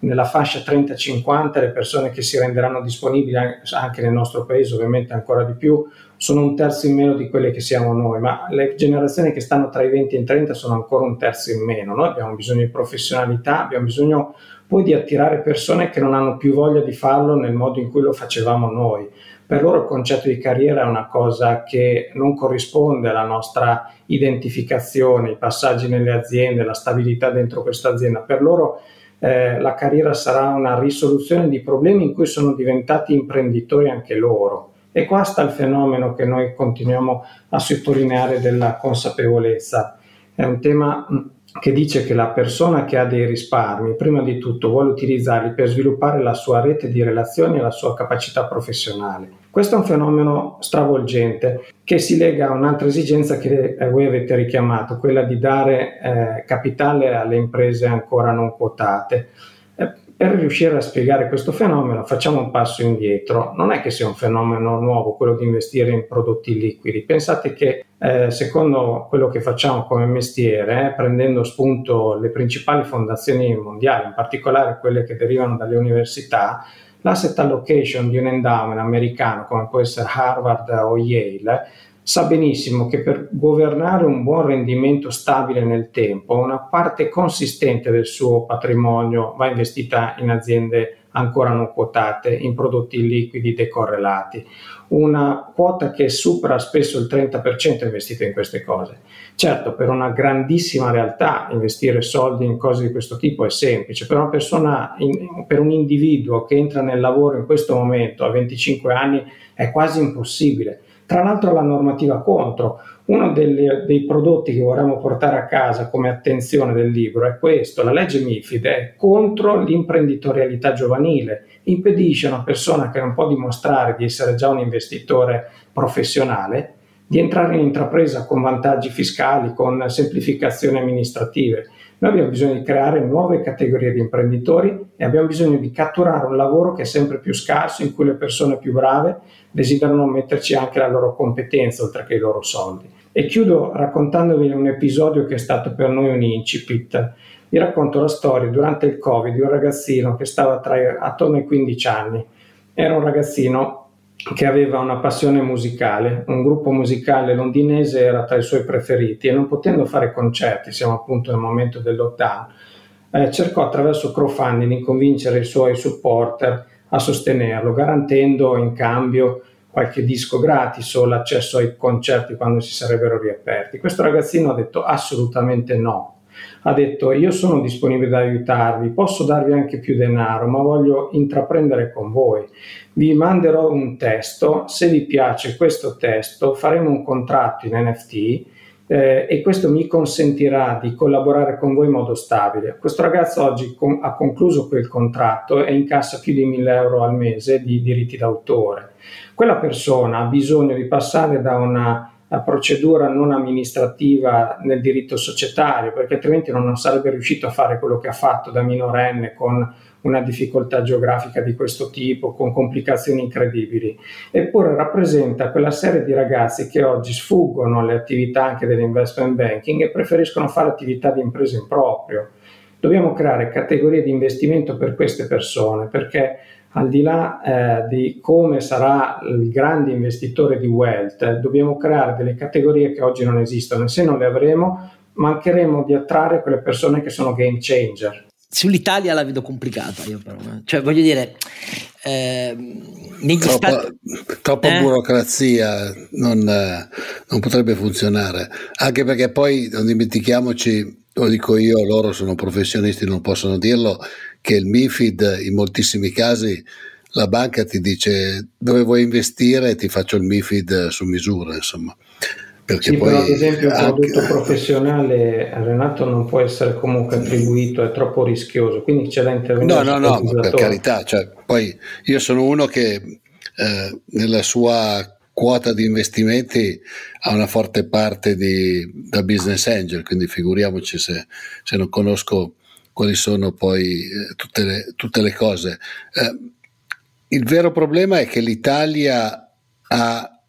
nella fascia 30-50 le persone che si renderanno disponibili, anche nel nostro paese ovviamente ancora di più, sono un terzo in meno di quelle che siamo noi, ma le generazioni che stanno tra i 20 e i 30 sono ancora un terzo in meno. Noi abbiamo bisogno di professionalità, abbiamo bisogno poi di attirare persone che non hanno più voglia di farlo nel modo in cui lo facevamo noi. Per loro il concetto di carriera è una cosa che non corrisponde alla nostra identificazione, i passaggi nelle aziende, la stabilità dentro questa azienda. Per loro la carriera sarà una risoluzione di problemi in cui sono diventati imprenditori anche loro, e qua sta il fenomeno che noi continuiamo a sottolineare della consapevolezza. È un tema che dice che la persona che ha dei risparmi prima di tutto vuole utilizzarli per sviluppare la sua rete di relazioni e la sua capacità professionale. Questo è un fenomeno stravolgente che si lega a un'altra esigenza che voi avete richiamato, quella di dare capitale alle imprese ancora non quotate. Per riuscire a spiegare questo fenomeno facciamo un passo indietro. Non è che sia un fenomeno nuovo quello di investire in prodotti liquidi. Pensate che secondo quello che facciamo come mestiere, prendendo spunto le principali fondazioni mondiali, in particolare quelle che derivano dalle università, l'asset allocation di un endowment americano come può essere Harvard o Yale sa benissimo che per governare un buon rendimento stabile nel tempo una parte consistente del suo patrimonio va investita in aziende ancora non quotate, in prodotti liquidi decorrelati. Una quota che supera spesso il 30% investita in queste cose. Certo, per una grandissima realtà investire soldi in cose di questo tipo è semplice, per una persona, per un individuo che entra nel lavoro in questo momento a 25 anni è quasi impossibile. Tra l'altro la normativa contro. Uno dei prodotti che vorremmo portare a casa come attenzione del libro è questo. La legge MIFID è contro l'imprenditorialità giovanile, impedisce a una persona che non può dimostrare di essere già un investitore professionale di entrare in intrapresa con vantaggi fiscali, con semplificazioni amministrative. Noi abbiamo bisogno di creare nuove categorie di imprenditori e abbiamo bisogno di catturare un lavoro che è sempre più scarso, in cui le persone più brave desiderano metterci anche la loro competenza oltre che i loro soldi. E chiudo raccontandovi un episodio che è stato per noi un incipit. Vi racconto la storia durante il Covid di un ragazzino che stava attorno ai 15 anni. Era un ragazzino che aveva una passione musicale, un gruppo musicale londinese era tra i suoi preferiti e non potendo fare concerti, siamo appunto nel momento del lockdown, cercò attraverso crowdfunding di convincere i suoi supporter a sostenerlo, garantendo in cambio qualche disco gratis o l'accesso ai concerti quando si sarebbero riaperti. Questo ragazzino ha detto assolutamente no. Ha detto: io sono disponibile ad aiutarvi, posso darvi anche più denaro, ma voglio intraprendere con voi. Vi manderò un testo, se vi piace questo testo faremo un contratto in NFT e questo mi consentirà di collaborare con voi in modo stabile. Questo ragazzo oggi ha concluso quel contratto e incassa più di 1.000 euro al mese di diritti d'autore. Quella persona ha bisogno di passare da una la procedura non amministrativa nel diritto societario, perché altrimenti non sarebbe riuscito a fare quello che ha fatto da minorenne, con una difficoltà geografica di questo tipo, con complicazioni incredibili. Eppure rappresenta quella serie di ragazzi che oggi sfuggono alle attività anche dell'investment banking e preferiscono fare attività di impresa in proprio. Dobbiamo creare categorie di investimento per queste persone, perché al di là di come sarà il grande investitore di wealth, dobbiamo creare delle categorie che oggi non esistono e se non le avremo mancheremo di attrarre quelle persone che sono game changer. Sull'Italia la vedo complicata io però, cioè voglio dire negli troppa burocrazia non potrebbe funzionare, anche perché poi non dimentichiamoci, lo dico io, loro sono professionisti, non possono dirlo, che il MIFID in moltissimi casi la banca ti dice dove vuoi investire, ti faccio il MIFID su misura, insomma. Perché sì, poi però ad esempio un prodotto professionale, Renato, non può essere comunque attribuito, è troppo rischioso, quindi c'è da intervenire. No, per carità, cioè, poi io sono uno che nella sua quota di investimenti ha una forte parte da business angel, quindi figuriamoci se non conosco quali sono poi tutte le cose. Il vero problema è che l'Italia ha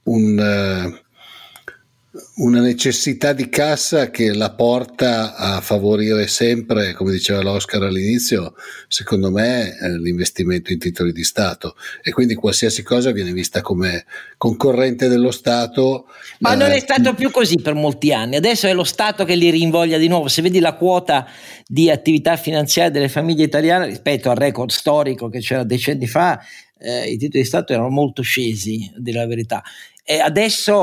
una necessità di cassa che la porta a favorire sempre, come diceva l'Oscar all'inizio, secondo me l'investimento in titoli di Stato, e quindi qualsiasi cosa viene vista come concorrente dello Stato. Ma non è stato più così per molti anni, adesso è lo Stato che li rinvoglia di nuovo. Se vedi la quota di attività finanziaria delle famiglie italiane rispetto al record storico che c'era decenni fa, i titoli di Stato erano molto scesi, a dire la verità. E adesso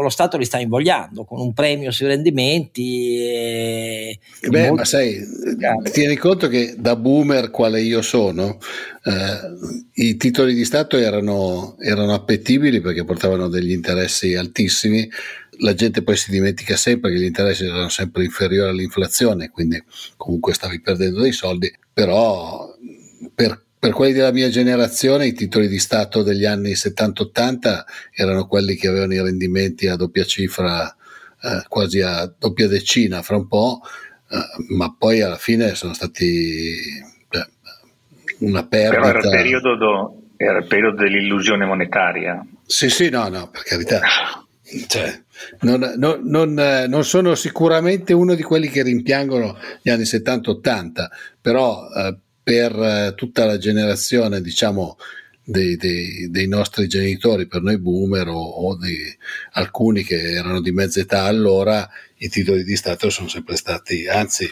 lo Stato li sta invogliando con un premio sui rendimenti. Ma sai, tieni conto che da boomer quale io sono, i titoli di Stato erano appetibili perché portavano degli interessi altissimi. La gente poi si dimentica sempre che gli interessi erano sempre inferiori all'inflazione, quindi comunque stavi perdendo dei soldi, però per Per quelli della mia generazione i titoli di Stato degli anni 70-80 erano quelli che avevano i rendimenti a doppia cifra, quasi a doppia decina fra un po', ma poi alla fine sono stati una perdita. Però era il periodo dell'illusione monetaria. Sì, no, per carità. Cioè, non sono sicuramente uno di quelli che rimpiangono gli anni 70-80, però per tutta la generazione, diciamo, dei nostri genitori, per noi boomer o di alcuni che erano di mezza età allora, i titoli di Stato sono sempre stati, anzi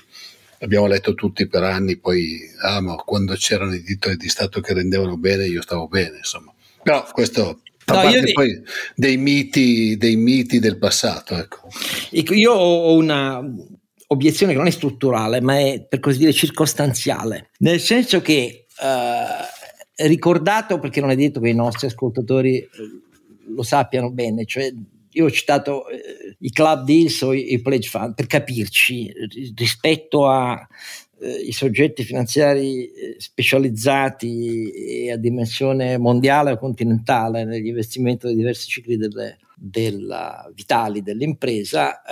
abbiamo letto tutti per anni poi, ma quando c'erano i titoli di Stato che rendevano bene io stavo bene, insomma. Però questo fa parte poi dei miti del passato, ecco. Io ho una obiezione che non è strutturale, ma è, per così dire, circostanziale, nel senso che ricordato, perché non è detto che i nostri ascoltatori lo sappiano bene, cioè io ho citato i club deals o i pledge fund per capirci, rispetto a i soggetti finanziari specializzati e a dimensione mondiale o continentale negli investimenti dei diversi cicli vitali dell'impresa.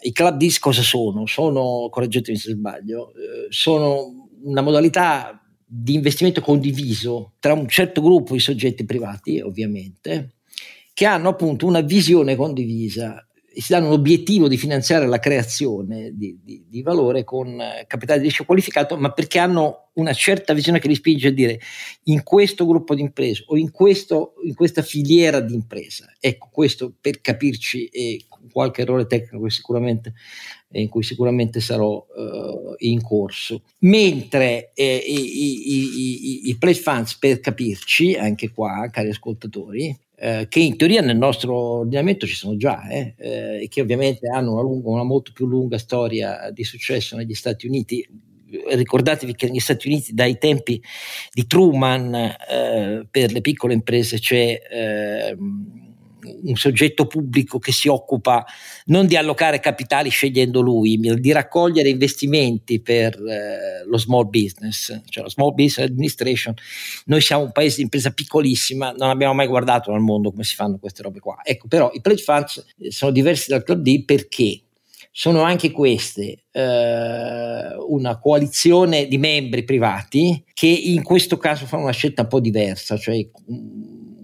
I club deals cosa sono? Sono, correggetemi se sbaglio, sono una modalità di investimento condiviso tra un certo gruppo di soggetti privati, ovviamente, che hanno appunto una visione condivisa e si danno l'obiettivo di finanziare la creazione di valore con capitale di rischio qualificato, ma perché hanno una certa visione che li spinge a dire: in questo gruppo di imprese o in questa filiera di impresa. Ecco, questo per capirci, e qualche errore tecnico in cui sicuramente sarò in corso. Mentre i pledge funds, per capirci, anche qua, cari ascoltatori, che in teoria nel nostro ordinamento ci sono già, e che ovviamente hanno una molto più lunga storia di successo negli Stati Uniti. Ricordatevi che negli Stati Uniti dai tempi di Truman per le piccole imprese c'è un soggetto pubblico che si occupa non di allocare capitali scegliendo lui, ma di raccogliere investimenti per lo small business, cioè la Small Business Administration. Noi siamo un paese di impresa piccolissima, non abbiamo mai guardato al mondo come si fanno queste robe qua. Ecco, però i pledge funds sono diversi dal club deal perché sono anche queste una coalizione di membri privati che in questo caso fanno una scelta un po' diversa, cioè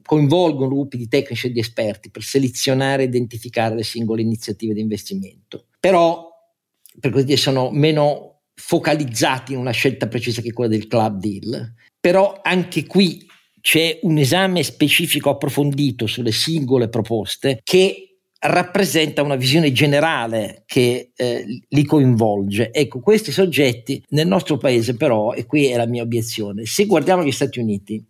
coinvolgono gruppi di tecnici e di esperti per selezionare e identificare le singole iniziative di investimento. Però, per così dire, sono meno focalizzati in una scelta precisa che quella del club deal. Però anche qui c'è un esame specifico approfondito sulle singole proposte che rappresenta una visione generale che li coinvolge. Ecco, questi soggetti nel nostro paese però, e qui è la mia obiezione, se guardiamo gli Stati Uniti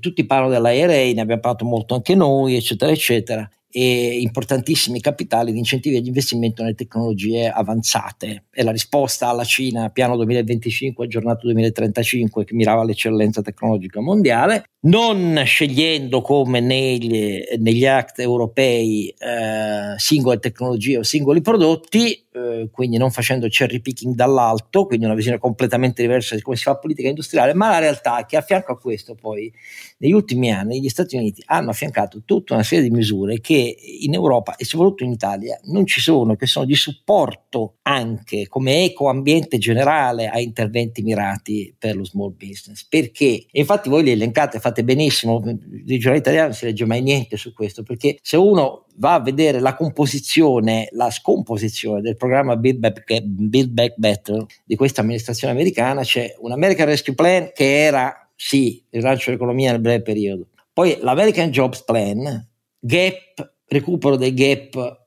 tutti parlano dell'IRA, ne abbiamo parlato molto anche noi, eccetera eccetera, e importantissimi capitali di incentivi agli investimenti nelle tecnologie avanzate. È la risposta alla Cina, piano 2025 aggiornato 2035, che mirava all'eccellenza tecnologica mondiale, non scegliendo come negli act europei singole tecnologie o singoli prodotti, quindi non facendo cherry picking dall'alto, quindi una visione completamente diversa di come si fa politica industriale, ma la realtà è che a fianco a questo poi negli ultimi anni gli Stati Uniti hanno affiancato tutta una serie di misure che in Europa e soprattutto in Italia non ci sono, che sono di supporto anche come ecoambiente generale a interventi mirati per lo small business. Perché? E infatti voi li elencate, fate benissimo, il giornale italiano non si legge mai niente su questo, perché se uno va a vedere la composizione, la scomposizione del programma Build Back Better di questa amministrazione americana, c'è un American Rescue Plan che era, sì, il rilancio dell'economia nel breve periodo, poi l'American Jobs Plan, gap, recupero del gap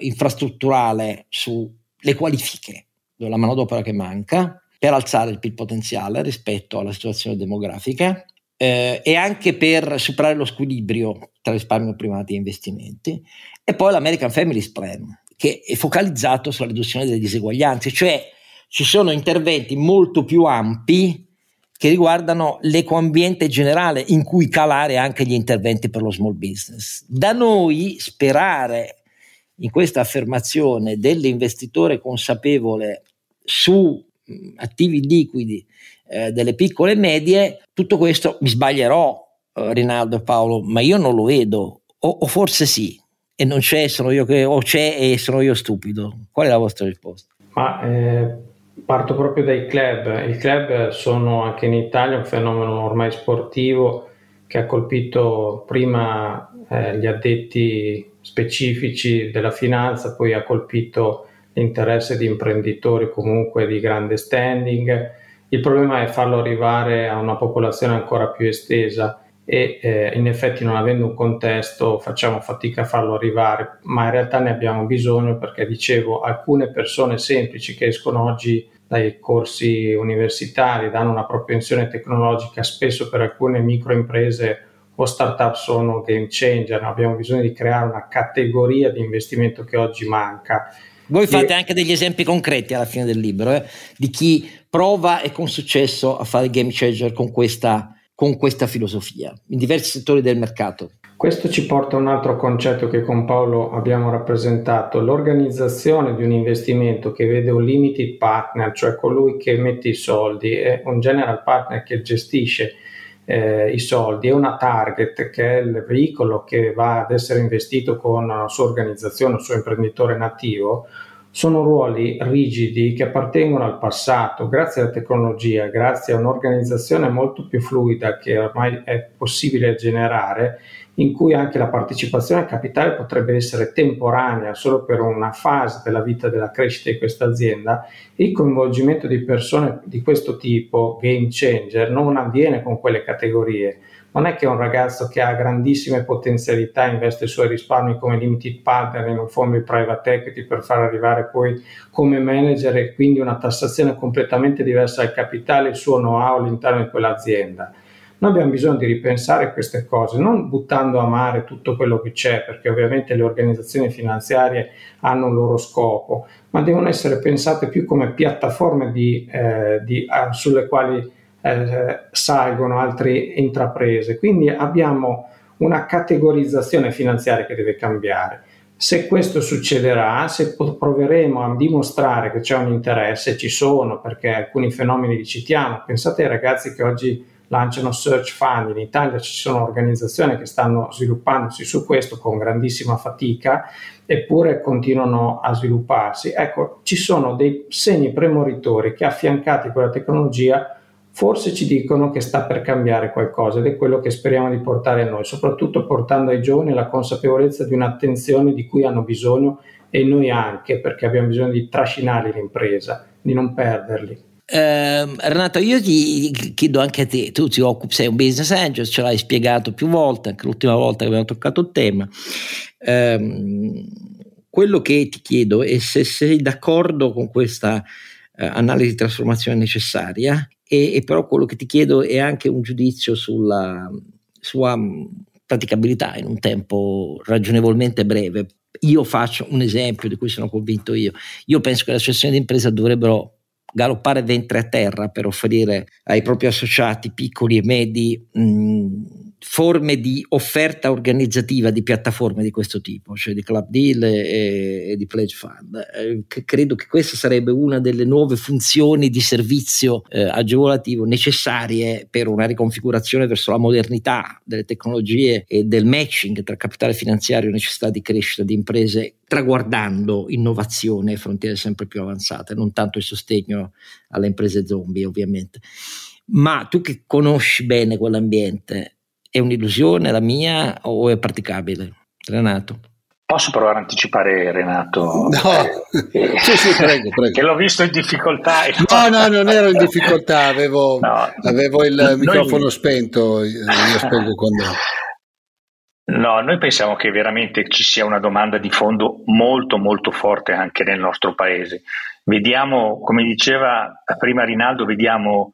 infrastrutturale sulle qualifiche, della manodopera che manca, per alzare il PIL potenziale rispetto alla situazione demografica, e anche per superare lo squilibrio tra risparmio privato e investimenti, e poi l'American Families Plan, che è focalizzato sulla riduzione delle diseguaglianze, cioè ci sono interventi molto più ampi che riguardano l'ecoambiente generale in cui calare anche gli interventi per lo small business. Da noi sperare in questa affermazione dell'investitore consapevole su attivi liquidi delle piccole e medie. Tutto questo, mi sbaglierò Rinaldo e Paolo, ma io non lo vedo, o forse sì e non c'è, sono io che, o c'è e sono io stupido. Qual è la vostra risposta? Ma parto proprio dai club. I club sono anche in Italia un fenomeno ormai sportivo che ha colpito prima gli addetti specifici della finanza, poi ha colpito l'interesse di imprenditori comunque di grande standing. Il problema è farlo arrivare a una popolazione ancora più estesa e in effetti, non avendo un contesto, facciamo fatica a farlo arrivare, ma in realtà ne abbiamo bisogno, perché dicevo, alcune persone semplici che escono oggi dai corsi universitari, danno una propensione tecnologica, spesso per alcune microimprese o startup sono game changer. Abbiamo bisogno di creare una categoria di investimento che oggi manca. Voi fate anche degli esempi concreti alla fine del libro, di chi prova e con successo a fare game changer con questa filosofia in diversi settori del mercato. Questo ci porta a un altro concetto che con Paolo abbiamo rappresentato, l'organizzazione di un investimento che vede un limited partner, cioè colui che mette i soldi, e un general partner che gestisce i soldi, e una target che è il veicolo che va ad essere investito con la sua organizzazione, il suo imprenditore nativo. Sono ruoli rigidi che appartengono al passato. Grazie alla tecnologia, grazie a un'organizzazione molto più fluida che ormai è possibile generare, in cui anche la partecipazione al capitale potrebbe essere temporanea, solo per una fase della vita della crescita di questa azienda, il coinvolgimento di persone di questo tipo, game changer, non avviene con quelle categorie. Non è che un ragazzo che ha grandissime potenzialità investe i suoi risparmi come limited partner in un fondo di private equity per far arrivare poi come manager, e quindi una tassazione completamente diversa al capitale, il suo know-how all'interno di quell'azienda. Noi abbiamo bisogno di ripensare queste cose, non buttando a mare tutto quello che c'è, perché ovviamente le organizzazioni finanziarie hanno un loro scopo, ma devono essere pensate più come piattaforme sulle quali salgono altre intraprese. Quindi abbiamo una categorizzazione finanziaria che deve cambiare. Se questo succederà, se proveremo a dimostrare che c'è un interesse, ci sono, perché alcuni fenomeni li citiamo. Pensate ai ragazzi che oggi lanciano search fund, in Italia ci sono organizzazioni che stanno sviluppandosi su questo con grandissima fatica, eppure continuano a svilupparsi. Ecco, ci sono dei segni premonitori che, affiancati con la tecnologia, forse ci dicono che sta per cambiare qualcosa, ed è quello che speriamo di portare a noi, soprattutto portando ai giovani la consapevolezza di un'attenzione di cui hanno bisogno, e noi anche, perché abbiamo bisogno di trascinare l'impresa, di non perderli. Renato, io ti chiedo anche a te, tu ti occupi, sei un business angel, ce l'hai spiegato più volte, anche l'ultima volta che abbiamo toccato il tema. Quello che ti chiedo è se sei d'accordo con questa analisi di trasformazione necessaria, e però quello che ti chiedo è anche un giudizio sulla sua praticabilità in un tempo ragionevolmente breve. Io faccio un esempio di cui sono convinto io penso che le associazioni di impresa dovrebbero galoppare ventre a terra per offrire ai propri associati piccoli e medi forme di offerta organizzativa di piattaforme di questo tipo, cioè di club deal e di pledge fund. Credo che questa sarebbe una delle nuove funzioni di servizio agevolativo necessarie per una riconfigurazione verso la modernità delle tecnologie e del matching tra capitale finanziario e necessità di crescita di imprese, traguardando innovazione e frontiere sempre più avanzate, non tanto il sostegno alle imprese zombie ovviamente. Ma tu che conosci bene quell'ambiente, è un'illusione la mia o è praticabile? Renato? Posso provare a anticipare, Renato? No, sì, prego. Che l'ho visto in difficoltà. No, non ero in difficoltà, avevo il microfono spento, io spengo quando... No, noi pensiamo che veramente ci sia una domanda di fondo molto molto forte anche nel nostro paese. Vediamo, come diceva prima Rinaldo, vediamo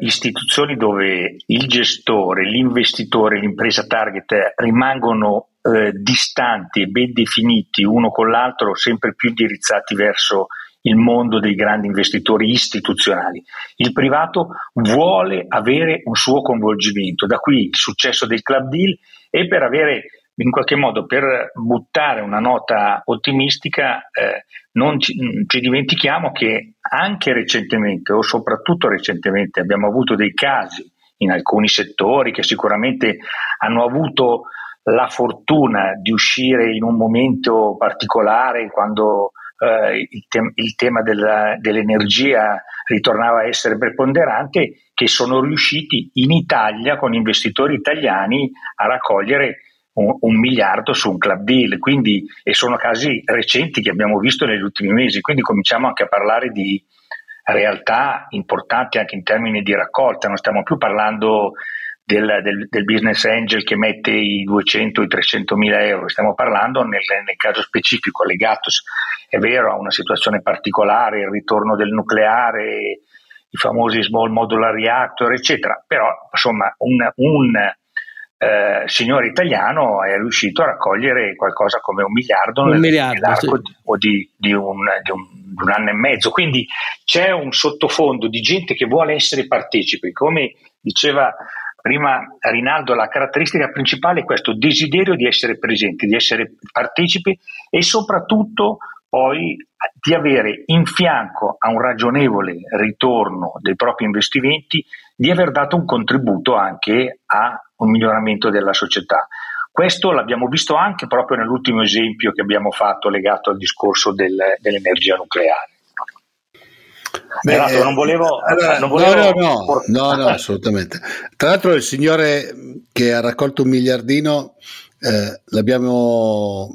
istituzioni dove il gestore, l'investitore, l'impresa target rimangono distanti e ben definiti uno con l'altro, sempre più indirizzati verso il mondo dei grandi investitori istituzionali. Il privato vuole avere un suo coinvolgimento, da qui il successo del club deal, e per avere in qualche modo per buttare una nota ottimistica non ci dimentichiamo che anche recentemente o soprattutto recentemente abbiamo avuto dei casi in alcuni settori che sicuramente hanno avuto la fortuna di uscire in un momento particolare quando il tema dell'energia ritornava a essere preponderante, che sono riusciti in Italia con investitori italiani a raccogliere un miliardo su un club deal, quindi, e sono casi recenti che abbiamo visto negli ultimi mesi, quindi cominciamo anche a parlare di realtà importanti anche in termini di raccolta. Non stiamo più parlando del business angel che mette i 200, i 300 mila euro, stiamo parlando nel caso specifico legato, è vero, a una situazione particolare, il ritorno del nucleare, i famosi small modular reactor eccetera, però insomma un signore italiano è riuscito a raccogliere qualcosa come un miliardo nell'arco, sì, di un anno e mezzo, quindi c'è un sottofondo di gente che vuole essere partecipe. Come diceva prima Rinaldo, la caratteristica principale è questo desiderio di essere presenti, di essere partecipi e soprattutto poi di avere in fianco a un ragionevole ritorno dei propri investimenti, di aver dato un contributo anche a un miglioramento della società. Questo l'abbiamo visto anche proprio nell'ultimo esempio che abbiamo fatto legato al discorso dell'energia nucleare. Beh, Renato, non volevo, assolutamente. Tra l'altro il signore che ha raccolto un miliardino l'abbiamo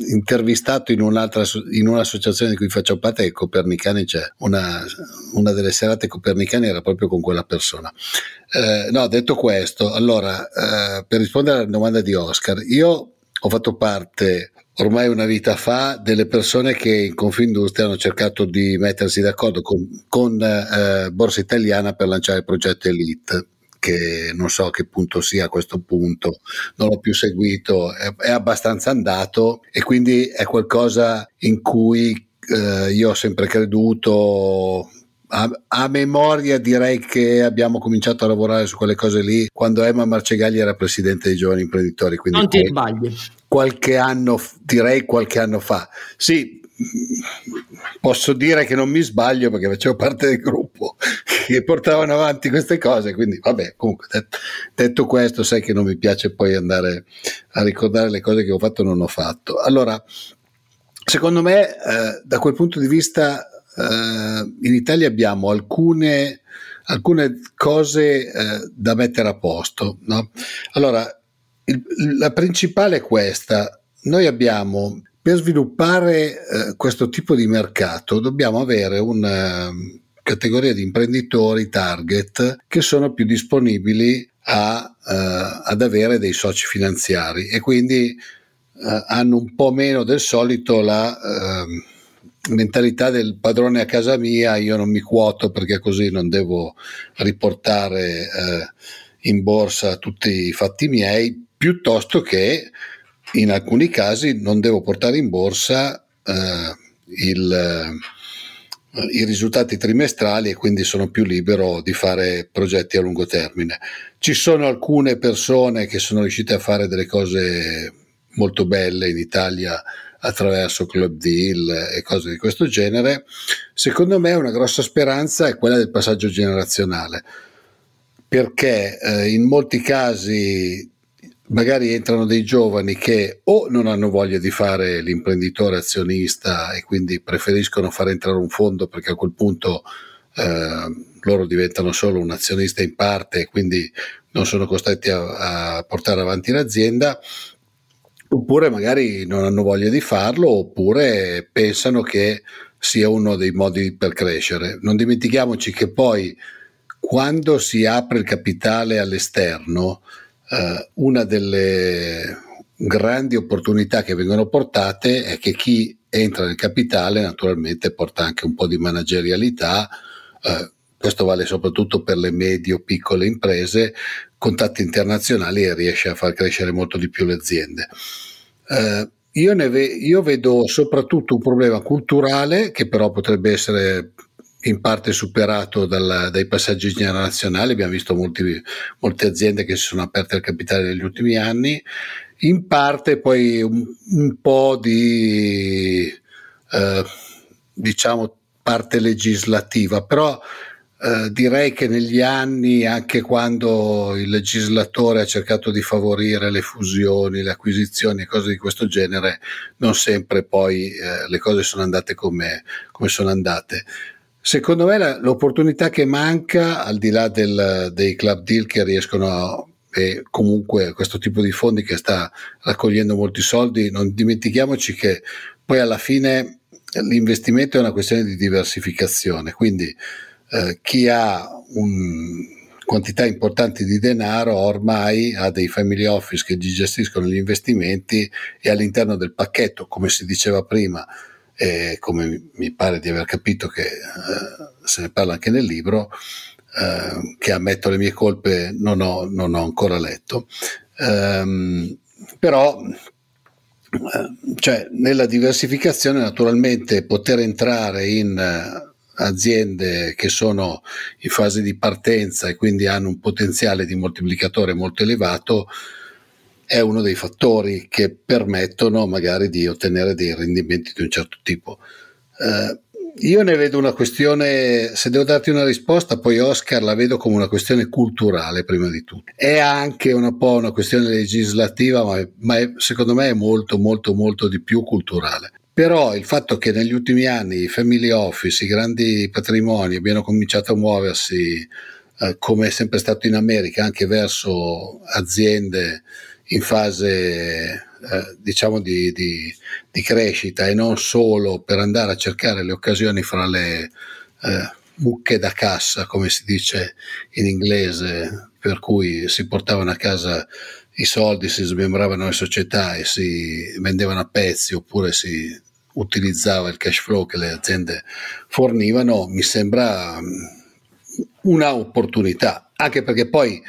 intervistato in un'associazione di cui faccio parte, che Copernicani, c'è una delle serate Copernicani era proprio con quella persona. Detto questo, allora per rispondere alla domanda di Oscar, io ho fatto parte ormai una vita fa delle persone che in Confindustria hanno cercato di mettersi d'accordo con Borsa Italiana per lanciare il progetto Elite, che non so a che punto sia a questo punto, non l'ho più seguito, è abbastanza andato e quindi è qualcosa in cui io ho sempre creduto. A memoria direi che abbiamo cominciato a lavorare su quelle cose lì quando Emma Marcegagli era presidente dei Giovani Imprenditori, quindi non ti sbagli, qualche anno fa, sì, posso dire che non mi sbaglio perché facevo parte del gruppo che portavano avanti queste cose, quindi vabbè, comunque detto questo, sai che non mi piace poi andare a ricordare le cose che ho fatto o non ho fatto. Allora secondo me da quel punto di vista in Italia abbiamo alcune cose da mettere a posto, no? Allora, la principale è questa: noi abbiamo, per sviluppare questo tipo di mercato, dobbiamo avere una categoria di imprenditori target che sono più disponibili ad avere dei soci finanziari e quindi hanno un po' meno del solito la mentalità del padrone a casa mia, io non mi quoto perché così non devo riportare in borsa tutti i fatti miei, piuttosto che in alcuni casi non devo portare in borsa i risultati trimestrali e quindi sono più libero di fare progetti a lungo termine. Ci sono alcune persone che sono riuscite a fare delle cose molto belle in Italia attraverso club deal e cose di questo genere. Secondo me una grossa speranza è quella del passaggio generazionale, perché in molti casi magari entrano dei giovani che o non hanno voglia di fare l'imprenditore azionista e quindi preferiscono far entrare un fondo, perché a quel punto loro diventano solo un azionista in parte e quindi non sono costretti a portare avanti l'azienda, oppure magari non hanno voglia di farlo, oppure pensano che sia uno dei modi per crescere. Non dimentichiamoci che poi quando si apre il capitale all'esterno, una delle grandi opportunità che vengono portate è che chi entra nel capitale naturalmente porta anche un po' di managerialità, questo vale soprattutto per le medio-piccole imprese, contatti internazionali, e riesce a far crescere molto di più le aziende. Io vedo soprattutto un problema culturale che però potrebbe essere in parte superato dai passaggi generazionali. Abbiamo visto molte aziende che si sono aperte al capitale negli ultimi anni in parte poi un po' di diciamo parte legislativa, però direi che negli anni, anche quando il legislatore ha cercato di favorire le fusioni, le acquisizioni e cose di questo genere, non sempre poi le cose sono andate come sono andate. Secondo me l'opportunità che manca, al di là dei club deal che riescono e comunque questo tipo di fondi che sta raccogliendo molti soldi, non dimentichiamoci che poi alla fine l'investimento è una questione di diversificazione, quindi chi ha quantità importanti di denaro ormai ha dei family office che gestiscono gli investimenti, e all'interno del pacchetto, come si diceva prima, come mi pare di aver capito che se ne parla anche nel libro, che ammetto le mie colpe non ho ancora letto, però cioè, nella diversificazione naturalmente poter entrare in aziende che sono in fase di partenza e quindi hanno un potenziale di moltiplicatore molto elevato è uno dei fattori che permettono magari di ottenere dei rendimenti di un certo tipo. Io ne vedo una questione, se devo darti una risposta poi Oscar, la vedo come una questione culturale prima di tutto, è anche un po' una questione legislativa, ma secondo me è molto molto molto di più culturale. Però il fatto che negli ultimi anni i family office, i grandi patrimoni abbiano cominciato a muoversi, come è sempre stato in America, anche verso aziende in fase diciamo di crescita e non solo per andare a cercare le occasioni fra le mucche da cassa, come si dice in inglese, per cui si portavano a casa i soldi, si smembravano le società e si vendevano a pezzi oppure si utilizzava il cash flow che le aziende fornivano, mi sembra una opportunità, anche perché poi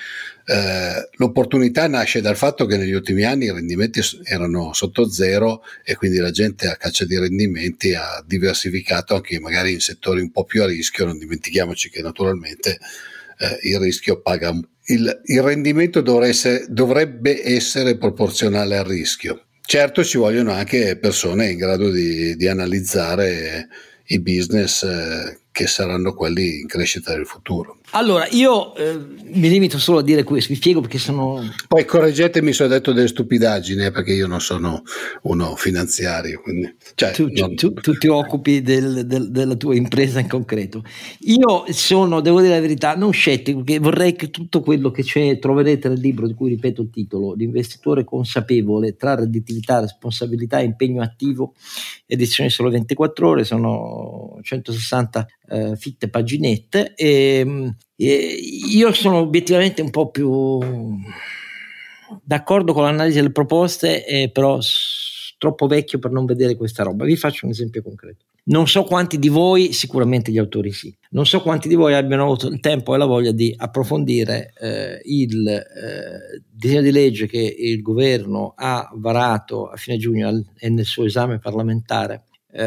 l'opportunità nasce dal fatto che negli ultimi anni i rendimenti erano sotto zero e quindi la gente a caccia di rendimenti ha diversificato anche magari in settori un po' più a rischio. Non dimentichiamoci che naturalmente il rischio paga un po'. Il rendimento dovrebbe essere proporzionale al rischio. Certo, ci vogliono anche persone in grado di analizzare i business che saranno quelli in crescita del futuro. Allora, io mi limito solo a dire questo, vi spiego perché sono… Poi correggetemi se ho detto delle stupidaggini, perché io non sono uno finanziario. Quindi, cioè, tu ti occupi della tua impresa in concreto. Io sono, devo dire la verità, non scettico, perché vorrei che tutto quello che c'è, troverete nel libro, di cui ripeto il titolo, L'investitore consapevole tra redditività, responsabilità e impegno attivo, edizione Sole 24 Ore, sono 160 fitte paginette, e io sono obiettivamente un po' più d'accordo con l'analisi delle proposte, però troppo vecchio per non vedere questa roba. Vi faccio un esempio concreto. Non so quanti di voi, sicuramente gli autori sì, non so quanti di voi abbiano avuto il tempo e la voglia di approfondire il disegno di legge che il governo ha varato a fine giugno e nel suo esame parlamentare, che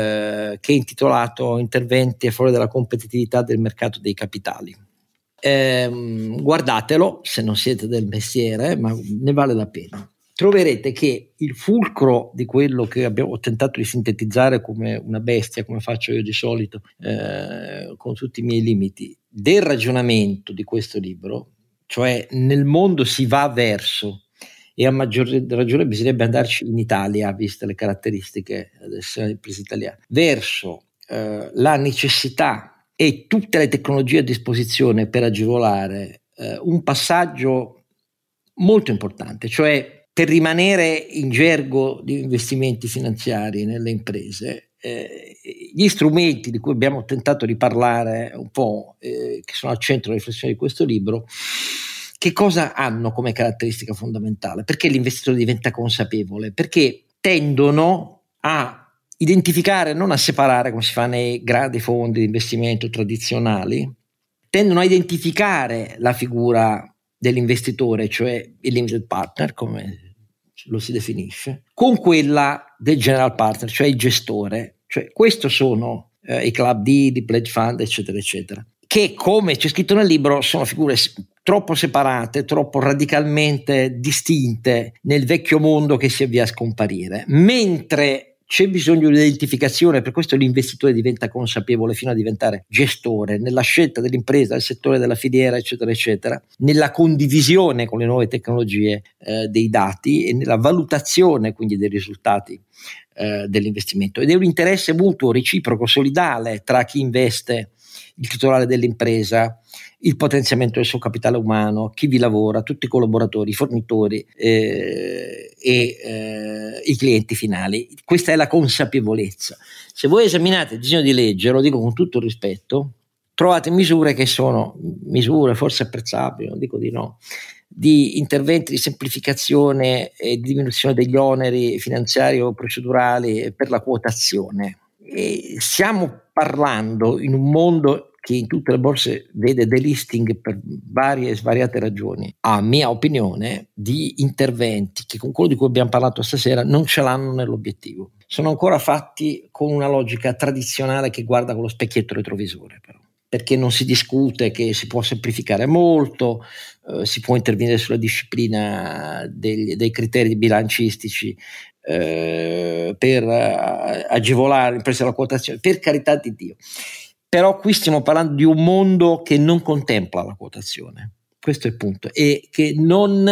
è intitolato Interventi a favore della competitività del mercato dei capitali. Guardatelo se non siete del mestiere, ma ne vale la pena. Troverete che il fulcro di quello che ho tentato di sintetizzare come una bestia, come faccio io di solito, con tutti i miei limiti, del ragionamento di questo libro, cioè nel mondo si va verso, e a maggior ragione bisognerebbe andarci in Italia, viste le caratteristiche del paese italiano, verso la necessità e tutte le tecnologie a disposizione per agevolare un passaggio molto importante, cioè per rimanere in gergo di investimenti finanziari nelle imprese, gli strumenti di cui abbiamo tentato di parlare un po', che sono al centro della riflessione di questo libro, che cosa hanno come caratteristica fondamentale? Perché l'investitore diventa consapevole? Perché tendono a identificare, non a separare come si fa nei grandi fondi di investimento tradizionali, tendono a identificare la figura dell'investitore, cioè il limited partner, come lo si definisce, con quella del general partner, cioè il gestore. Cioè, questi sono i club deal, i pledge fund, eccetera, eccetera, che, come c'è scritto nel libro, sono figure troppo separate, troppo radicalmente distinte nel vecchio mondo che si avvia a scomparire, mentre c'è bisogno di identificazione. Per questo l'investitore diventa consapevole fino a diventare gestore nella scelta dell'impresa, del settore della filiera, eccetera, eccetera, nella condivisione con le nuove tecnologie dei dati e nella valutazione quindi dei risultati dell'investimento. Ed è un interesse mutuo, reciproco, solidale tra chi investe, il titolare dell'impresa, il potenziamento del suo capitale umano, chi vi lavora, tutti i collaboratori, i fornitori e i clienti finali. Questa è la consapevolezza. Se voi esaminate il disegno di legge, lo dico con tutto il rispetto, trovate misure che sono misure forse apprezzabili, non dico di no, di interventi di semplificazione e di diminuzione degli oneri finanziari o procedurali per la quotazione. E stiamo parlando in un mondo che in tutte le borse vede delisting per varie e svariate ragioni, a mia opinione, di interventi che con quello di cui abbiamo parlato stasera non ce l'hanno nell'obiettivo. Sono ancora fatti con una logica tradizionale che guarda con lo specchietto retrovisore, però, perché non si discute che si può semplificare molto, si può intervenire sulla disciplina dei criteri bilancistici per agevolare il prezzo della quotazione, per carità di Dio. Però qui stiamo parlando di un mondo che non contempla la quotazione, questo è il punto, e che non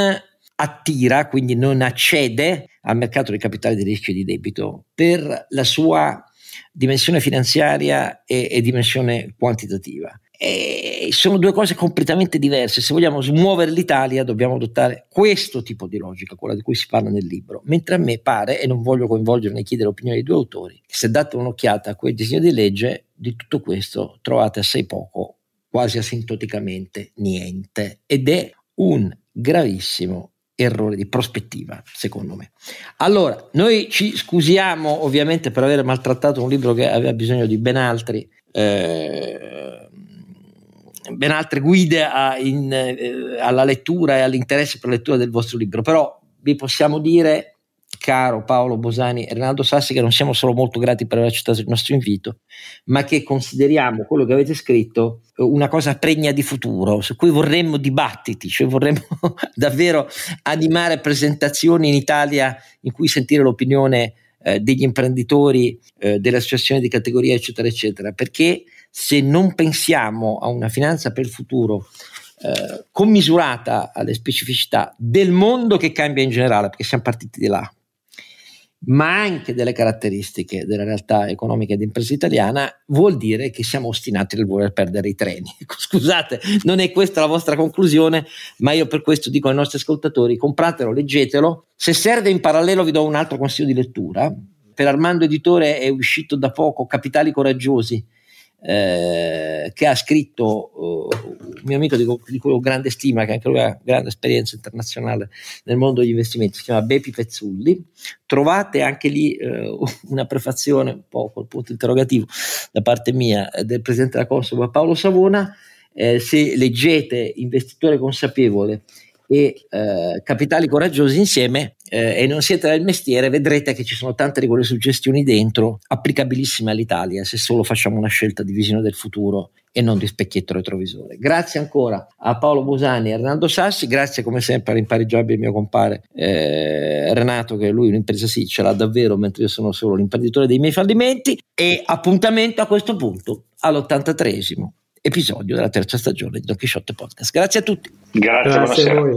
attira, quindi non accede al mercato dei capitali di rischio e di debito per la sua dimensione finanziaria e dimensione quantitativa. E sono due cose completamente diverse. Se vogliamo smuovere l'Italia dobbiamo adottare questo tipo di logica, quella di cui si parla nel libro, mentre a me pare, e non voglio coinvolgermi e chiedere l'opinione dei due autori, se date un'occhiata a quel disegno di legge, di tutto questo trovate assai poco, quasi asintoticamente niente, ed è un gravissimo errore di prospettiva, secondo me. Allora, noi ci scusiamo ovviamente per aver maltrattato un libro che aveva bisogno di ben altre guide alla lettura e all'interesse per la lettura del vostro libro, però vi possiamo dire, caro Paolo Bosani e Rinaldo Sassi, che non siamo solo molto grati per aver accettato il nostro invito, ma che consideriamo quello che avete scritto una cosa pregna di futuro, su cui vorremmo dibattiti, cioè vorremmo davvero animare presentazioni in Italia in cui sentire l'opinione degli imprenditori, delle associazioni di categoria, eccetera, eccetera, perché se non pensiamo a una finanza per il futuro commisurata alle specificità del mondo che cambia in generale, perché siamo partiti di là, ma anche delle caratteristiche della realtà economica ed impresa italiana, vuol dire che siamo ostinati nel voler perdere i treni. Scusate, non è questa la vostra conclusione, ma io per questo dico ai nostri ascoltatori: compratelo, leggetelo. Se serve, in parallelo vi do un altro consiglio di lettura. Per Armando Editore è uscito da poco Capitali Coraggiosi, che ha scritto un mio amico di cui ho grande stima, che anche lui ha grande esperienza internazionale nel mondo degli investimenti, si chiama Bepi Pezzulli. Trovate anche lì una prefazione un po' col punto interrogativo da parte mia del presidente della Consob Paolo Savona. Se leggete Investitore Consapevole e Capitali Coraggiosi insieme e non siete del mestiere, vedrete che ci sono tante di quelle suggestioni dentro, applicabilissime all'Italia se solo facciamo una scelta di visione del futuro e non di specchietto retrovisore. Grazie ancora a Paolo Bosani e a Rinaldo Sassi, grazie come sempre all'impareggiabile mio compare Renato, che lui un'impresa sì ce l'ha davvero, mentre io sono solo l'imprenditore dei miei fallimenti, e appuntamento a questo punto all'83° episodio della terza stagione di Don Chisciotte Podcast. Grazie a tutti. Grazie a voi.